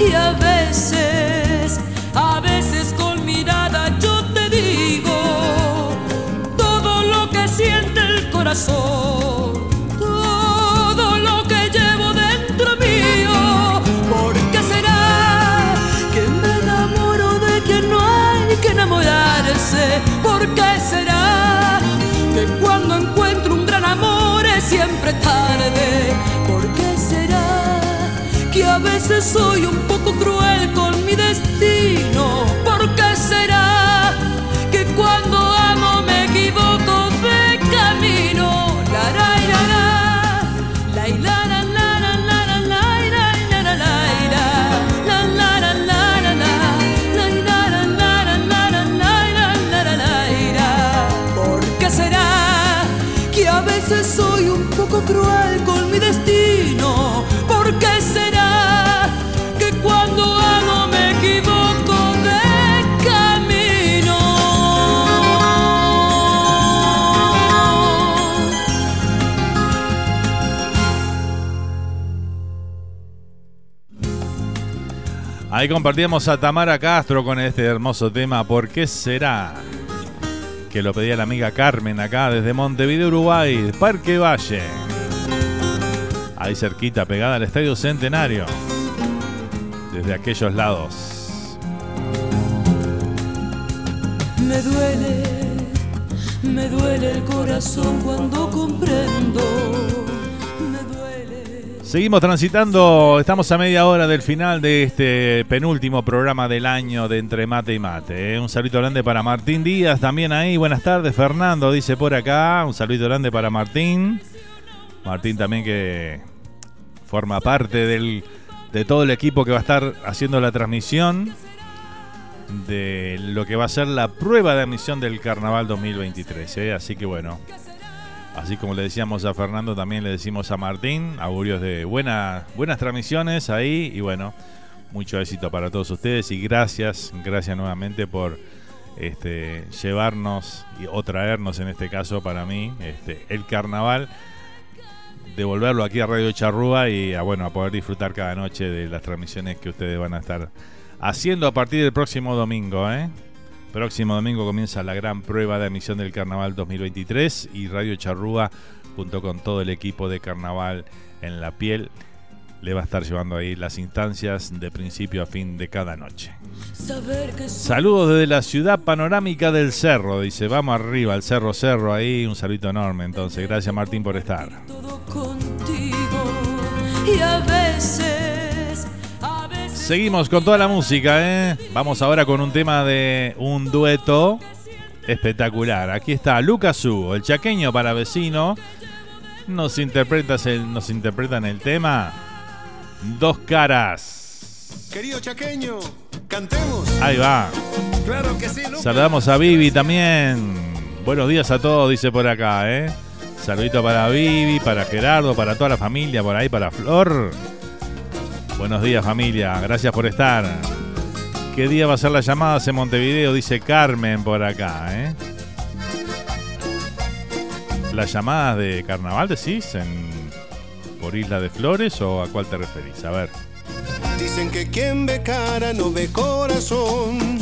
y a veces con mirada yo te digo todo lo que siente el corazón, todo lo que llevo dentro mío. ¿Por qué será que me enamoro de quien no hay que enamorar? ¿Por qué será que cuando encuentro un gran amor es siempre tarde? ¿Por qué será que a veces soy un poco cruel con mi destino? ¿Por qué será que cuando amo me equivoco de camino? La la la la la la. Soy un poco cruel con mi destino. ¿Por qué será que cuando amo me equivoco de camino? Ahí compartíamos a Tamara Castro con este hermoso tema ¿Por qué será? Que lo pedía la amiga Carmen acá desde Montevideo, Uruguay, Parque Valle. Ahí cerquita, pegada al Estadio Centenario. Desde aquellos lados. Me duele el corazón cuando comprendo. Seguimos transitando, estamos a media hora del final de este penúltimo programa del año de Entre Mate y Mate. Un saludo grande para Martín Díaz, también ahí, buenas tardes, Fernando, dice por acá. Un saludo grande para Martín. Martín también que forma parte de todo el equipo que va a estar haciendo la transmisión de lo que va a ser la prueba de admisión del Carnaval 2023. Así que bueno. Así como le decíamos a Fernando, también le decimos a Martín, augurios de buenas transmisiones ahí. Y bueno, mucho éxito para todos ustedes y gracias nuevamente por llevarnos o traernos, en este caso para mí, el carnaval, devolverlo aquí a Radio Charrúa y a poder disfrutar cada noche de las transmisiones que ustedes van a estar haciendo a partir del próximo domingo, ¿eh? Próximo domingo comienza la gran prueba de emisión del Carnaval 2023 y Radio Charrúa, junto con todo el equipo de Carnaval en la piel, le va a estar llevando ahí las instancias de principio a fin de cada noche. Saludos desde la ciudad panorámica del Cerro, dice, vamos arriba al Cerro ahí, un saludito enorme, entonces, gracias Martín por estar. Seguimos con toda la música, ¿eh? Vamos ahora con un tema de un dueto espectacular. Aquí está Lucas Hugo, el Chaqueño para vecino, nos interpretan el tema Dos Caras. Querido Chaqueño, cantemos. Ahí va. Claro que sí, Lucas. Saludamos a Vivi también. Buenos días a todos, dice por acá, ¿eh? Saludito para Vivi, para Gerardo, para toda la familia, por ahí, para Flor. Buenos días, familia. Gracias por estar. ¿Qué día va a ser las llamadas en Montevideo? Dice Carmen por acá, ¿eh? ¿Las llamadas de carnaval decís en... por Isla de Flores o a cuál te referís? A ver. Dicen que quien ve cara no ve corazón.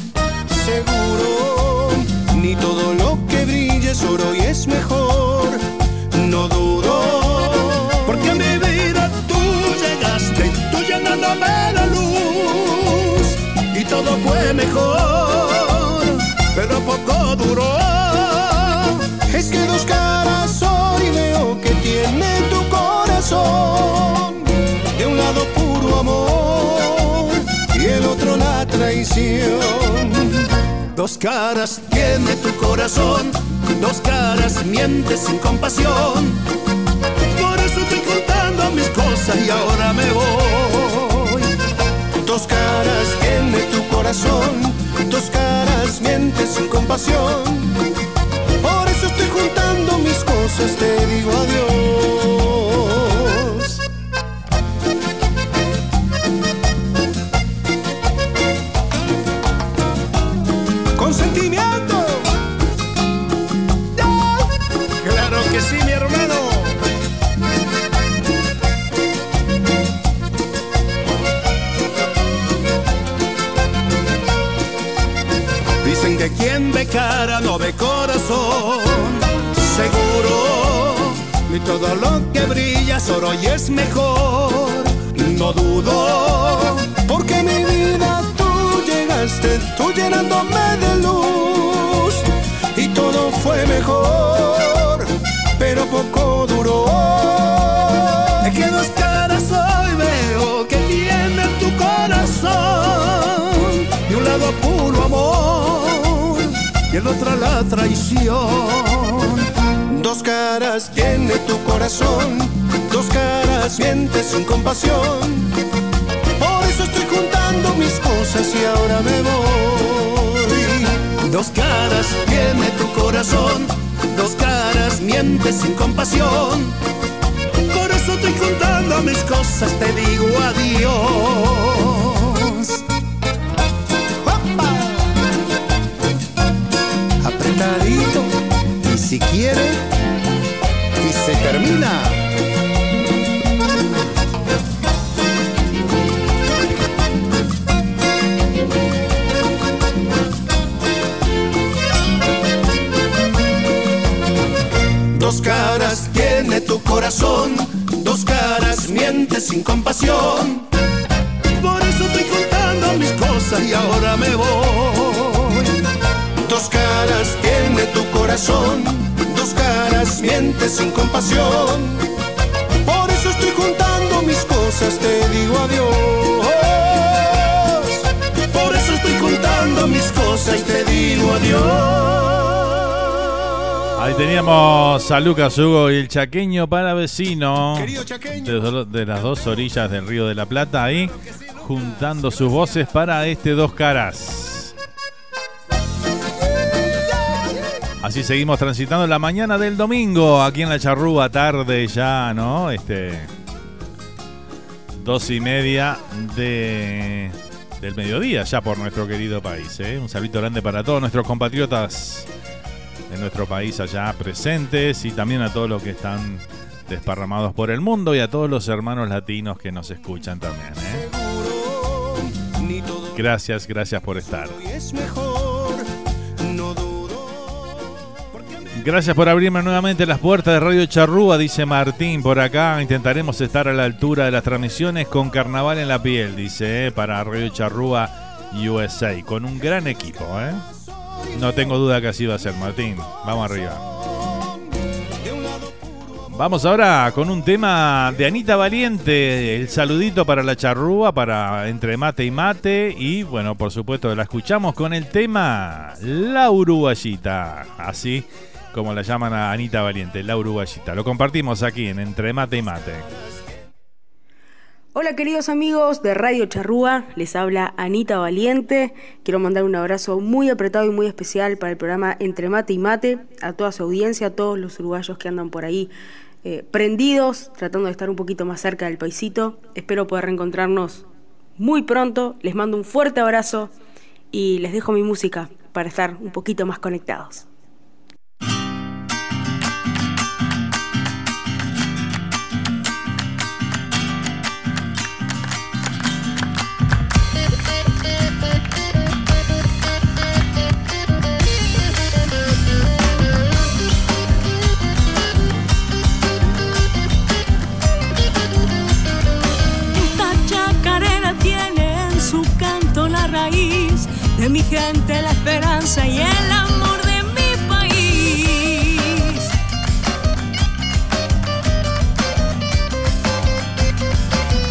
Seguro, ni todo lo que brilla es oro y es mejor. No dudo, porque a mi vida tú llegaste, tú llenándome la luz. Y todo fue mejor, pero poco duró. Es que dos caras soy, veo que tiene tu corazón, de un lado puro amor y el otro la traición. Dos caras tiene tu corazón, dos caras mientes sin compasión. Por eso estoy contando mis cosas y ahora me voy. Dos caras tiene tu corazón, dos caras mientes sin compasión. Por eso estoy juntando mis cosas, te digo adiós. Consentimiento. ¡Ya! Claro que sí, mi hermano. Dicen que quien ve cara no ve corazón. Seguro, ni todo lo que brilla es oro y es mejor. No dudo, porque mi vida tú llegaste, tú llenándome de luz. Y todo fue mejor, pero poco duró. Es que dos caras hoy veo que tiene tu corazón, de un lado puro amor y el otro la traición. Dos caras tiene tu corazón, dos caras mientes sin compasión. Por eso estoy juntando mis cosas y ahora me voy. Dos caras tiene tu corazón, dos caras mientes sin compasión. Por eso estoy juntando mis cosas, te digo adiós. Y si quiere, y se termina. Dos caras tiene tu corazón, dos caras mientes sin compasión. Por eso estoy contando mis cosas y ahora me voy. Dos caras tiene tu corazón, dos caras mientes sin compasión. Por eso estoy juntando mis cosas, te digo adiós. Por eso estoy juntando mis cosas y te digo adiós. Ahí teníamos a Lucas Hugo y el Chaqueño para vecino. Querido Chaqueño, de las dos orillas del Río de la Plata, ahí juntando sus voces para este Dos Caras. Así seguimos transitando la mañana del domingo, aquí en La Charrúa, tarde ya, ¿no? 2:30 de del mediodía ya por nuestro querido país, ¿eh? Un saludo grande para todos nuestros compatriotas de nuestro país allá presentes y también a todos los que están desparramados por el mundo y a todos los hermanos latinos que nos escuchan también, ¿eh? Gracias, gracias por estar. Gracias por abrirme nuevamente las puertas de Radio Charrúa, dice Martín por acá. Intentaremos estar a la altura de las transmisiones con carnaval en la piel, dice, para Radio Charrúa USA, con un gran equipo, ¿eh? No tengo duda que así va a ser, Martín. Vamos arriba. Vamos ahora con un tema de Anita Valiente, el saludito para la charrúa, para Entre Mate y Mate. Y bueno, por supuesto, la escuchamos con el tema La Uruguayita, así como la llaman a Anita Valiente, la uruguayita. Lo compartimos aquí en Entre Mate y Mate. Hola queridos amigos de Radio Charrúa, les habla Anita Valiente. Quiero mandar un abrazo muy apretado y muy especial para el programa Entre Mate y Mate, a toda su audiencia, a todos los uruguayos que andan por ahí prendidos, tratando de estar un poquito más cerca del paisito. Espero poder reencontrarnos muy pronto. Les mando un fuerte abrazo y les dejo mi música para estar un poquito más conectados. De mi gente, la esperanza y el amor de mi país.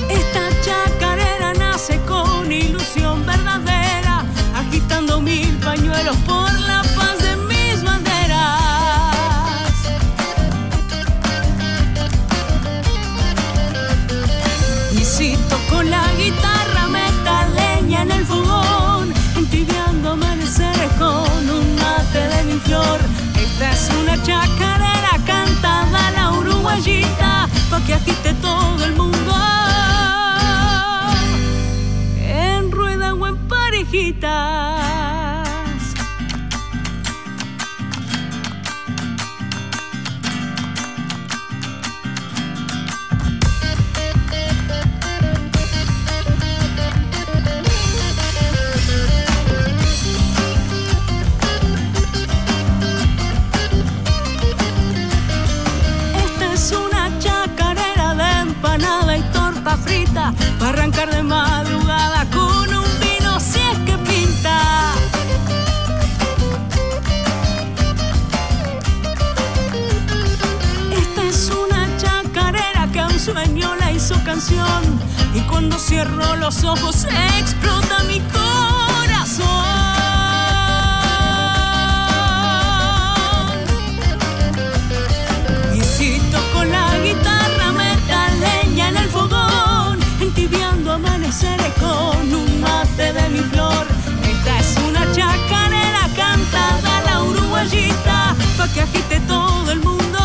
Esta chacarera nace con ilusión verdadera, agitando mil pañuelos por la paz de mis banderas. Y si toco la guitarra metaleña en el fogón, amaneceres con un mate de mi flor. Esta es una chacarera cantada, la uruguayita, pa' que agite todo el mundo, en rueda o en parejitas. Frita, para arrancar de madrugada con un vino si es que pinta. Esta es una chacarera que a un sueño la hizo canción, y cuando cierro los ojos explota mi corazón. Y si toco la guitarra metaleña en el fogón, entibiando amaneceres con un mate de mi flor. Esta es una chacarera cantada, la uruguayita, pa' que agite todo el mundo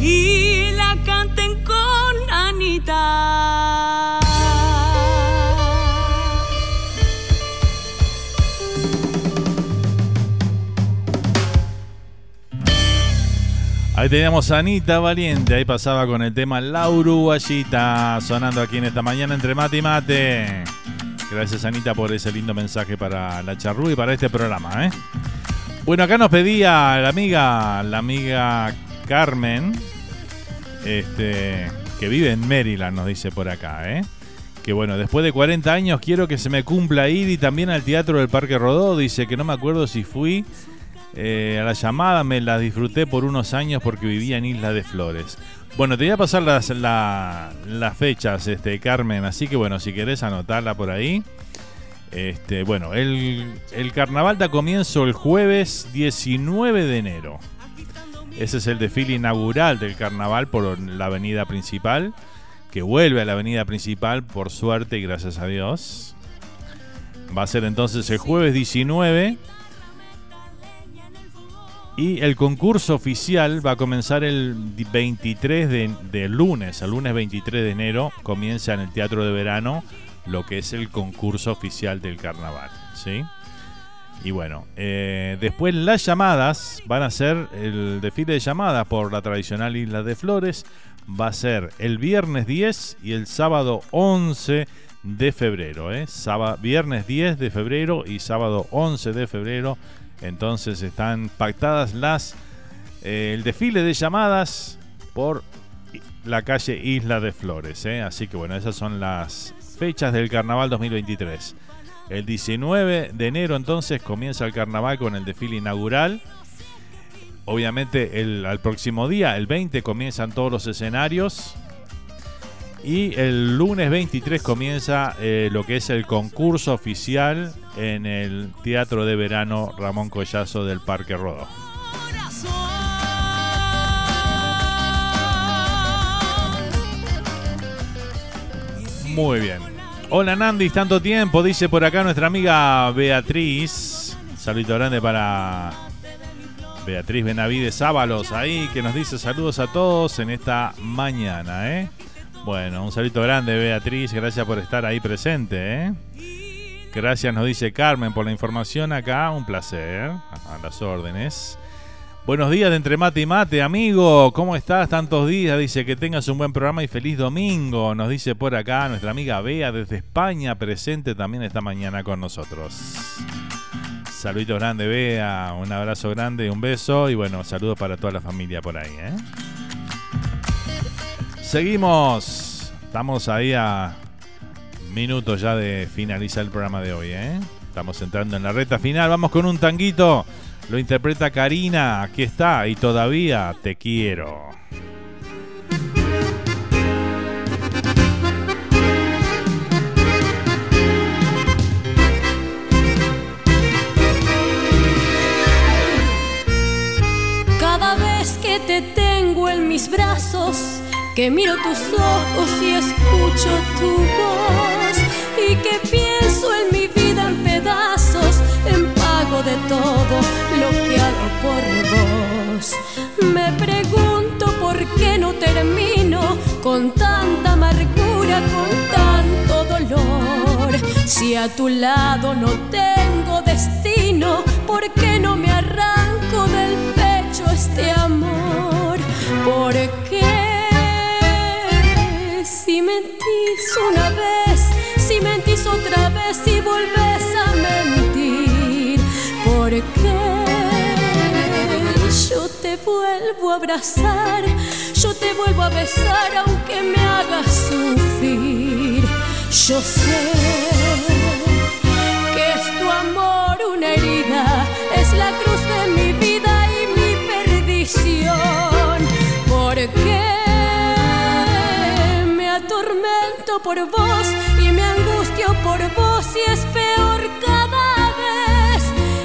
y la canten con Anita. Ahí teníamos a Anita Valiente, ahí pasaba con el tema La Uruguayita, sonando aquí en esta mañana Entre Mate y Mate. Gracias Anita por ese lindo mensaje para la charrúa y para este programa, ¿eh? Bueno, acá nos pedía la amiga Carmen, que vive en Maryland, nos dice por acá, ¿eh? Que bueno, después de 40 años quiero que se me cumpla ir, y también al Teatro del Parque Rodó. Dice que no me acuerdo si fui a la llamada, me la disfruté por unos años porque vivía en Isla de Flores. Bueno, te voy a pasar las fechas, Carmen, así que bueno, si querés anotarla por ahí. Bueno, el carnaval da comienzo el jueves 19 de enero. Ese es el desfile inaugural del carnaval por la avenida principal, que vuelve a la avenida principal, por suerte y gracias a Dios. Va a ser entonces el jueves 19. Y el concurso oficial va a comenzar el 23 de lunes, el lunes 23 de enero, comienza en el Teatro de Verano lo que es el concurso oficial del carnaval, ¿sí? Y bueno, después las llamadas van a ser el desfile de llamadas por la tradicional Isla de Flores. Va a ser el viernes 10 y el sábado 11 de febrero, ¿eh? Viernes 10 de febrero y sábado 11 de febrero. Entonces están pactadas el desfile de llamadas por la calle Isla de Flores, ¿eh? Así que bueno, esas son las fechas del carnaval 2023. El 19 de enero entonces comienza el carnaval con el desfile inaugural. Obviamente al próximo día, el 20, comienzan todos los escenarios. Y el lunes 23 comienza lo que es el concurso oficial en el Teatro de Verano Ramón Collazo del Parque Rodó. Muy bien. Hola Nandis, tanto tiempo, dice por acá nuestra amiga Beatriz. Un saludito grande para Beatriz Benavides Ábalos ahí, que nos dice saludos a todos en esta mañana, ¿eh? Bueno, un saludo grande, Beatriz. Gracias por estar ahí presente, ¿eh? Gracias, nos dice Carmen, por la información acá. Un placer. A las órdenes. Buenos días de Entre Mate y Mate, amigo. ¿Cómo estás? Tantos días. Dice que tengas un buen programa y feliz domingo. Nos dice por acá nuestra amiga Bea desde España, presente también esta mañana con nosotros. Saludos grande, Bea. Un abrazo grande, un beso. Y bueno, saludos para toda la familia por ahí, ¿eh? Seguimos, estamos ahí a minutos ya de finalizar el programa de hoy, ¿eh? Estamos entrando en la recta final, vamos con un tanguito, lo interpreta Karina, aquí está, y todavía te quiero. Cada vez que te tengo en mis brazos, que miro tus ojos y escucho tu voz, y que pienso en mi vida en pedazos, en pago de todo lo que hago por vos. Me pregunto por qué no termino con tanta amargura, con tanto dolor. Si a tu lado no tengo destino, ¿por qué no me arranco del pecho este amor? ¿Por qué? Si mentís una vez, si mentís otra vez, si volvés a mentir, ¿por qué yo te vuelvo a abrazar, yo te vuelvo a besar aunque me hagas sufrir? Yo sé que es tu amor una herida, es la cruz de mi vida y mi perdición. ¿Por qué? Tormento por vos y me angustio por vos, y es peor cada vez.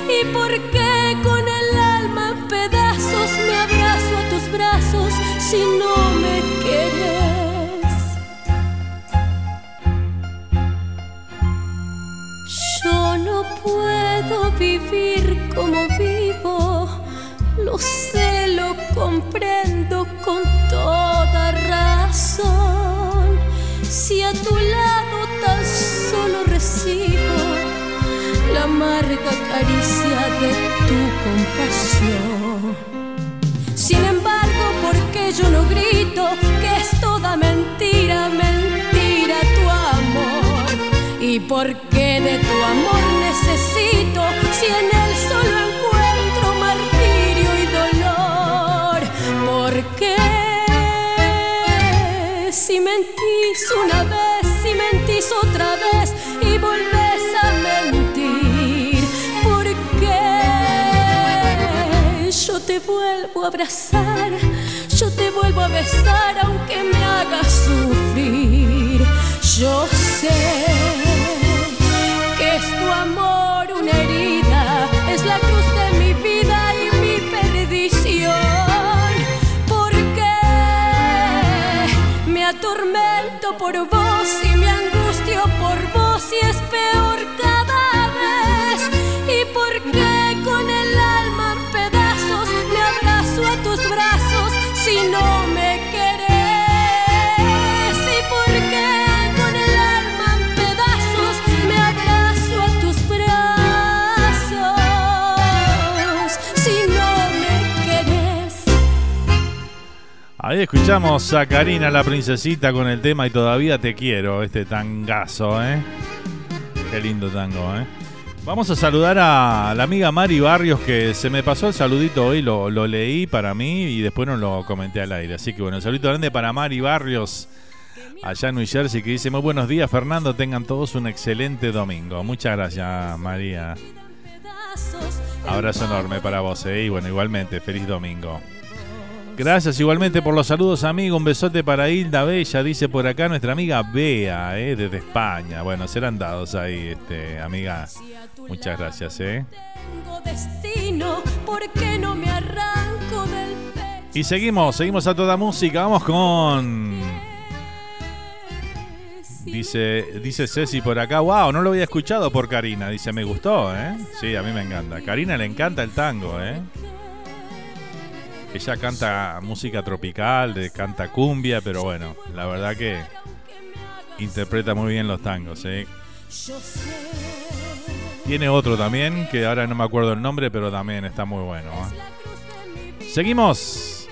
¿Y por qué con el alma en pedazos me abrazo a tus brazos si no me querés? Yo no puedo vivir como vivo, lo sé, lo comprendo con toda razón. Si a tu lado tan solo recibo la amarga caricia de tu compasión. Sin embargo, porque yo no grito que es toda mentira, mentira tu amor. ¿Y por qué de tu amor necesito si en él solo encuentro martirio y dolor? ¿Por qué? Si mentís una vez, si mentís otra vez y volvés a mentir, ¿por qué? Yo te vuelvo a abrazar, yo te vuelvo a besar aunque me hagas sufrir. Yo sé que es tu amor una herida, es la cruz de mi vida y mi perdición. Atormento por vos y me angustio por vos, y es peor cada vez. ¿Y por qué con el alma en pedazos paso a tus brazos si no me querés? ¿Y por qué con el alma en pedazos me abrazo a tus brazos si no me querés? Ahí escuchamos a Karina, la princesita, con el tema "Y todavía te quiero", este tangazo, ¿eh? Qué lindo tango, ¿eh? Vamos a saludar a la amiga Mari Barrios, que se me pasó el saludito hoy, lo leí para mí y después no lo comenté al aire. Así que bueno, el saludito grande para Mari Barrios, allá en New Jersey, que dice: muy buenos días, Fernando, tengan todos un excelente domingo. Muchas gracias, María. Abrazo enorme para vos, ¿eh? Y bueno, igualmente, feliz domingo. Gracias igualmente por los saludos, amigo. Un besote para Hilda Bella, dice por acá nuestra amiga Bea, desde España. Bueno, serán dados ahí, amiga. Muchas gracias, Tengo destino, ¿por qué no me arranco del pecho? Y seguimos a toda música. Vamos con... Dice Ceci por acá: wow, no lo había escuchado por Karina. Dice, me gustó, Sí, a mí me encanta. Karina le encanta el tango, Ella canta música tropical, canta cumbia, pero bueno, la verdad que interpreta muy bien los tangos, Tiene otro también, que ahora no me acuerdo el nombre, pero también está muy bueno, Seguimos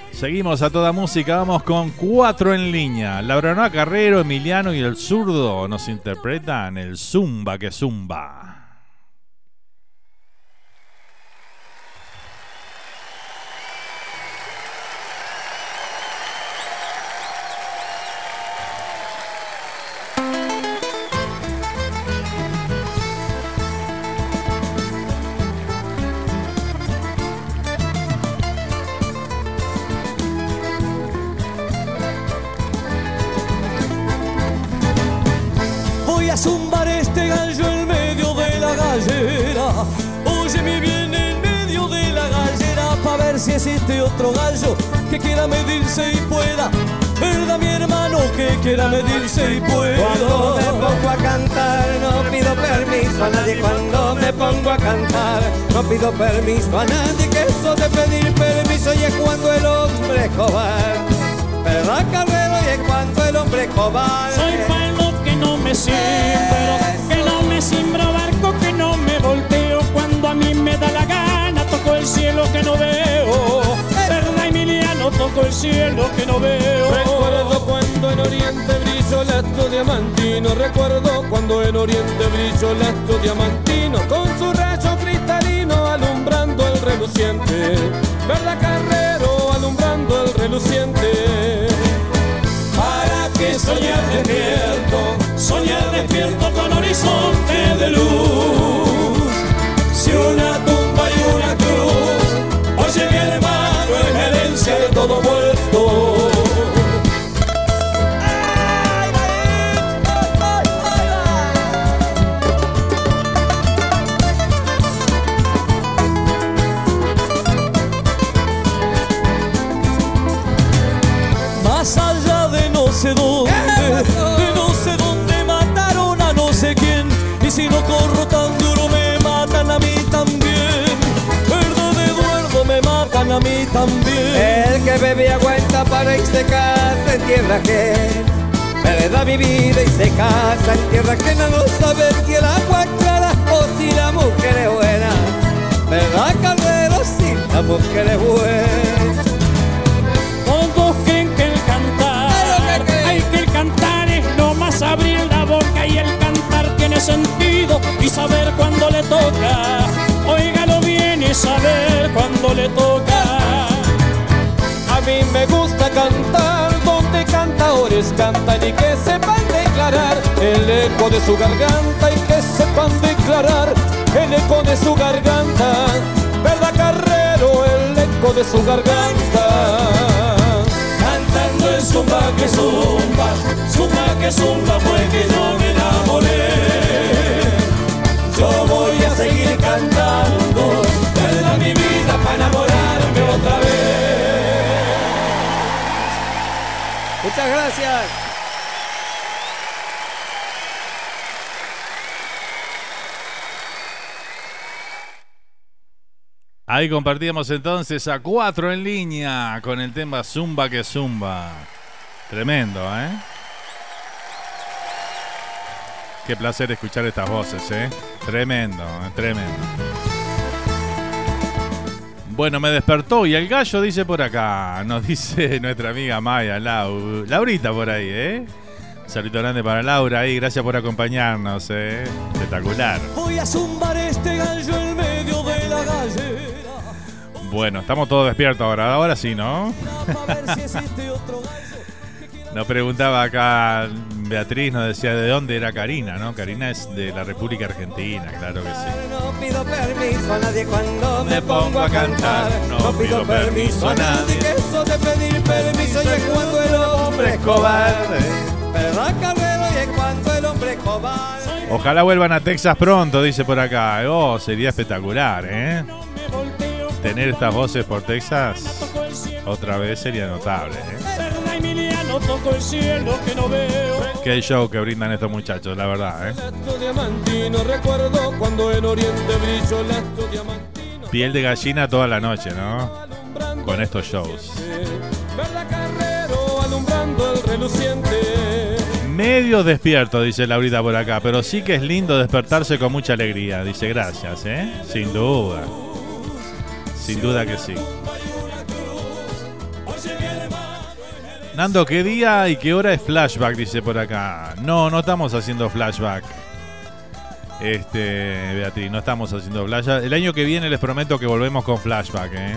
a toda música. Vamos con 4 en línea. La Branoa, Carrero, Emiliano y el Zurdo nos interpretan el Zumba que Zumba. Existe otro gallo que quiera medirse y pueda, ¿verdad, mi hermano? Que quiera medirse y pueda. Cuando me pongo a cantar no pido permiso a nadie. Cuando me pongo a cantar no pido permiso a nadie, que eso de pedir permiso y es cuando el hombre es cobarde, ¿verdad, Carrero? Y es cuando el hombre es cobarde. Soy palo que no me siembro, que no me siembro barco, que no me volteo. Cuando a mí me da la gana toco el cielo que no veo, ¿verdad, Emiliano? Toco el cielo que no veo. Recuerdo cuando en Oriente brilló el astro diamantino. Recuerdo cuando en Oriente brilló el astro diamantino, con su rayo cristalino alumbrando el reluciente, ¿verdad, Carrero? Alumbrando el reluciente. Para que soñar despierto con horizonte de luz. Si una tumba y una cruz, oye mi hermano, es herencia de todo muerto. Ay, ay, ay, ay, ay. Más allá de no sé dónde, de no sé dónde mataron a no sé quién, y si no corro tan duro me a mí también, Eduardo de Eduardo me matan a mí también. El que bebe agua en Tapara y se casa en tierra ajena, me le da mi vida y se casa en tierra ajena, no sabe si el agua clara o si la mujer es buena, me da Carrero si la mujer es buena. Todos creen que el cantar, hay que el cantar es nomás abrir la boca, y el cantar tiene sentido y saber cuándo le toca. Óigalo bien y saber cuándo le toca. A mí me gusta cantar donde cantadores cantan y que sepan declarar el eco de su garganta, y que sepan declarar el eco de su garganta, ¿verdad, Carrero? El eco de su garganta. Cantando el zumba que zumba, zumba que zumba, fue que yo me enamoré. Yo voy a seguir cantando, perda mi vida para enamorarme otra vez. Muchas gracias. Ahí compartíamos entonces a 4 en línea con el tema Zumba que Zumba. Tremendo, ¿eh? Qué placer escuchar estas voces, ¿eh? Tremendo, tremendo. Bueno, me despertó y el gallo dice por acá. Nos dice nuestra amiga Maya, Laurita por ahí, ¿eh? Un saludo grande para Laura ahí, gracias por acompañarnos, ¿eh? Espectacular. Voy a zumbar este gallo en medio de la gallera. Bueno, estamos todos despiertos ahora, ahora sí, ¿no? Nos preguntaba acá, Beatriz nos decía de dónde era Karina, ¿no? Karina es de la República Argentina, claro que sí. No pido permiso a nadie cuando me pongo a cantar. No pido permiso a nadie, que eso de pedir permiso y es cuando el hombre es cobarde. Ojalá vuelvan a Texas pronto, dice por acá. Oh, sería espectacular, ¿eh? Tener estas voces por Texas otra vez sería notable, ¿eh? Qué show que brindan estos muchachos, la verdad, ¿eh? Piel de gallina toda la noche, ¿no? Con estos shows. Medio despierto, dice Laurita por acá, pero sí que es lindo despertarse con mucha alegría. Dice gracias, ¿eh? Sin duda. Sin duda que sí. Nando, ¿qué día y qué hora es flashback? Dice por acá. No, no estamos haciendo flashback. Beatriz, no estamos haciendo flashback. El año que viene les prometo que volvemos con flashback, ¿eh?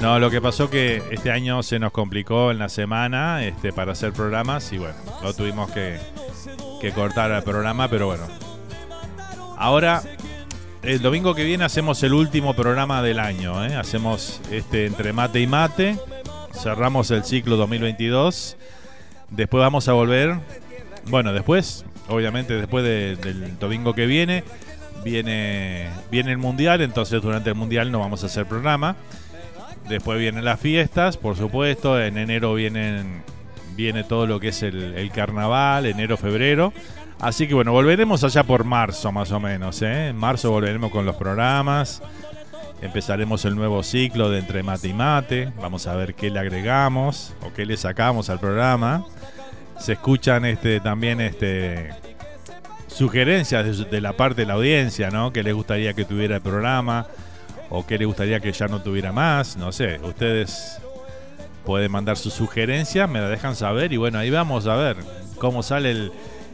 No, lo que pasó que este año se nos complicó en la semana para hacer programas y bueno, lo tuvimos que cortar al programa, pero bueno. Ahora, el domingo que viene hacemos el último programa del año, ¿eh? Hacemos entre mate y mate, cerramos el ciclo 2022, después vamos a volver, bueno, después, obviamente después del domingo que viene, viene el Mundial, entonces durante el Mundial no vamos a hacer programa. Después vienen las fiestas, por supuesto. En enero viene todo lo que es el carnaval, enero, febrero. Así que bueno, volveremos allá por marzo más o menos, ¿eh? En marzo volveremos con los programas. Empezaremos el nuevo ciclo de Entre Mate y Mate. Vamos a ver qué le agregamos o qué le sacamos al programa. Se escuchan también sugerencias de la parte de la audiencia, ¿no? Que les gustaría que tuviera el programa. O qué le gustaría que ya no tuviera más. No sé, ustedes pueden mandar sus sugerencias, me la dejan saber. Y bueno, ahí vamos a ver cómo sale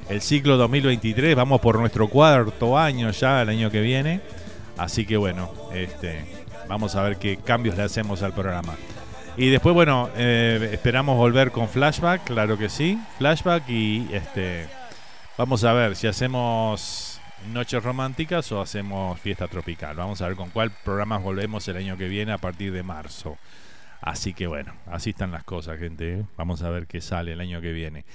el ciclo 2023. Vamos por nuestro cuarto año ya, el año que viene. Así que bueno, vamos a ver qué cambios le hacemos al programa. Y después, bueno, esperamos volver con flashback, claro que sí. Flashback y vamos a ver si hacemos noches románticas o hacemos fiesta tropical. Vamos a ver con cuál programa volvemos el año que viene a partir de marzo. Así que bueno, así están las cosas, gente. Vamos a ver qué sale el año que viene.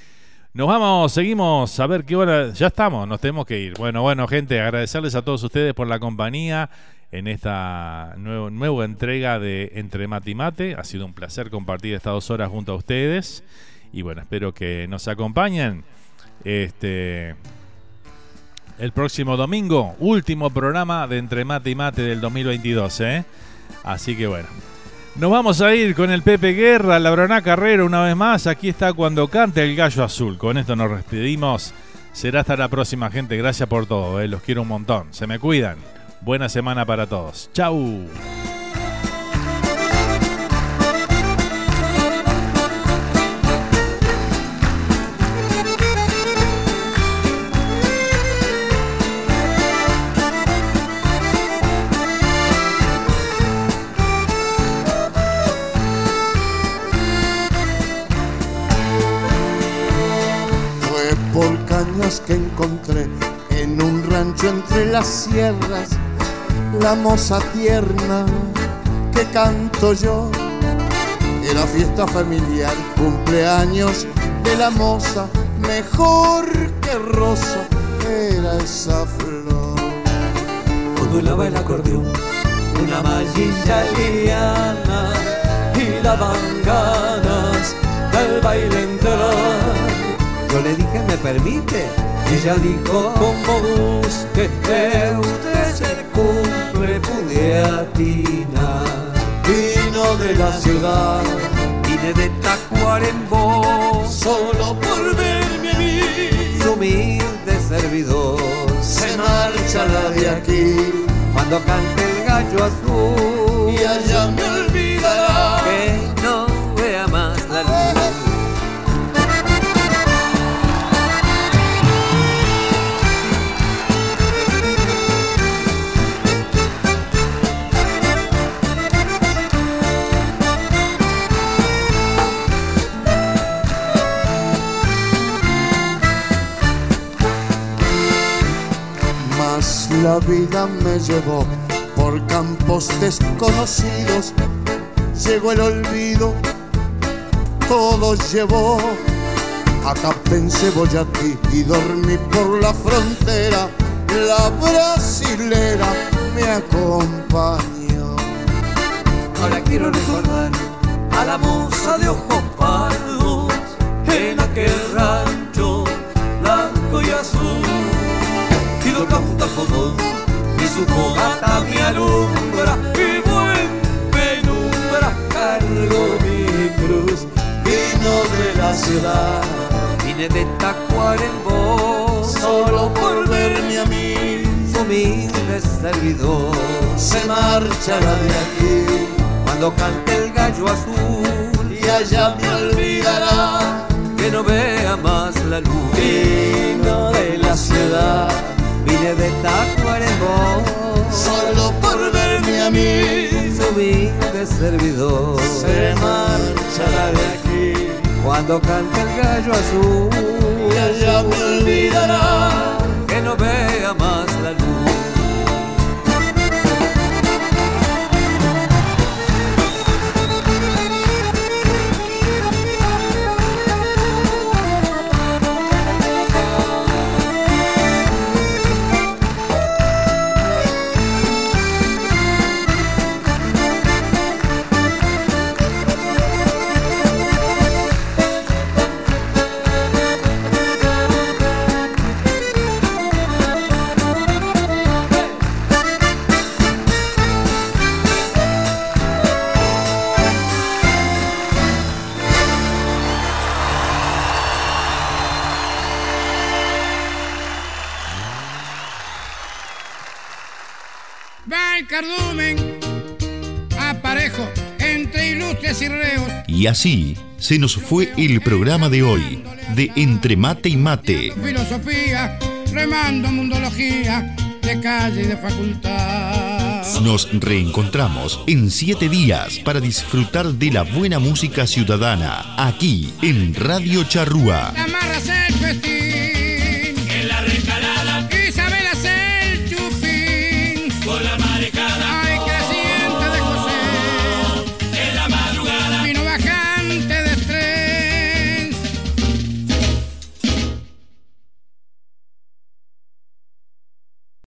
Nos vamos, seguimos a ver qué hora. Ya estamos, nos tenemos que ir. Bueno, gente, agradecerles a todos ustedes por la compañía en esta nueva entrega de Entre Mate y Mate. Ha sido un placer compartir estas 2 horas junto a ustedes. Y bueno, espero que nos acompañen. El próximo domingo, último programa de Entre Mate y Mate del 2022, ¿eh? Así que bueno. Nos vamos a ir con el Pepe Guerra, la Broná Carrero una vez más. Aquí está Cuando Cante el Gallo Azul. Con esto nos despedimos. Será hasta la próxima, gente. Gracias por todo, ¿eh? Los quiero un montón. Se me cuidan. Buena semana para todos. Chau. Que encontré en un rancho entre las sierras, la moza tierna que canto yo. Era fiesta familiar, cumpleaños de la moza, mejor que rosa era esa flor. Modulaba el acordeón, una mallilla liviana, y daban ganas del baile entrar. Yo le dije, ¿me permite? Y ella dijo, como guste, que usted se cumple. siempre pude atinar. Vino de la ciudad, vine de Tacuarembó, solo por verme a mí, su humilde servidor. Se marchará de aquí cuando cante el gallo azul, y allá me olvidará, que no vea más la luz. La vida me llevó por campos desconocidos, llegó el olvido, todo llevó. Acá pensé voy a ti y dormí por la frontera, la brasilera me acompañó. Ahora quiero recordar a la moza de ojos pardos, en aquel rancho blanco y azul. Y su fogata me alumbra y buen penumbra cargo mi cruz. Vino de la ciudad, vine de Tacuarembó, solo por verme a mí, su humilde servidor. Se marchará de aquí cuando cante el gallo azul, y allá me olvidará, que no vea más la luz. Vino de la ciudad, vine de Tacuarembó, solo por verme a mí, su humilde servidor. Se marchará de aquí cuando cante el gallo azul, y allá me olvidará, que no vea más la luz. Y así se nos fue el programa de hoy, de Entre Mate y Mate. Filosofía, remando mundología, de calle y de facultad. Nos reencontramos en 7 días para disfrutar de la buena música ciudadana, aquí en Radio Charrúa.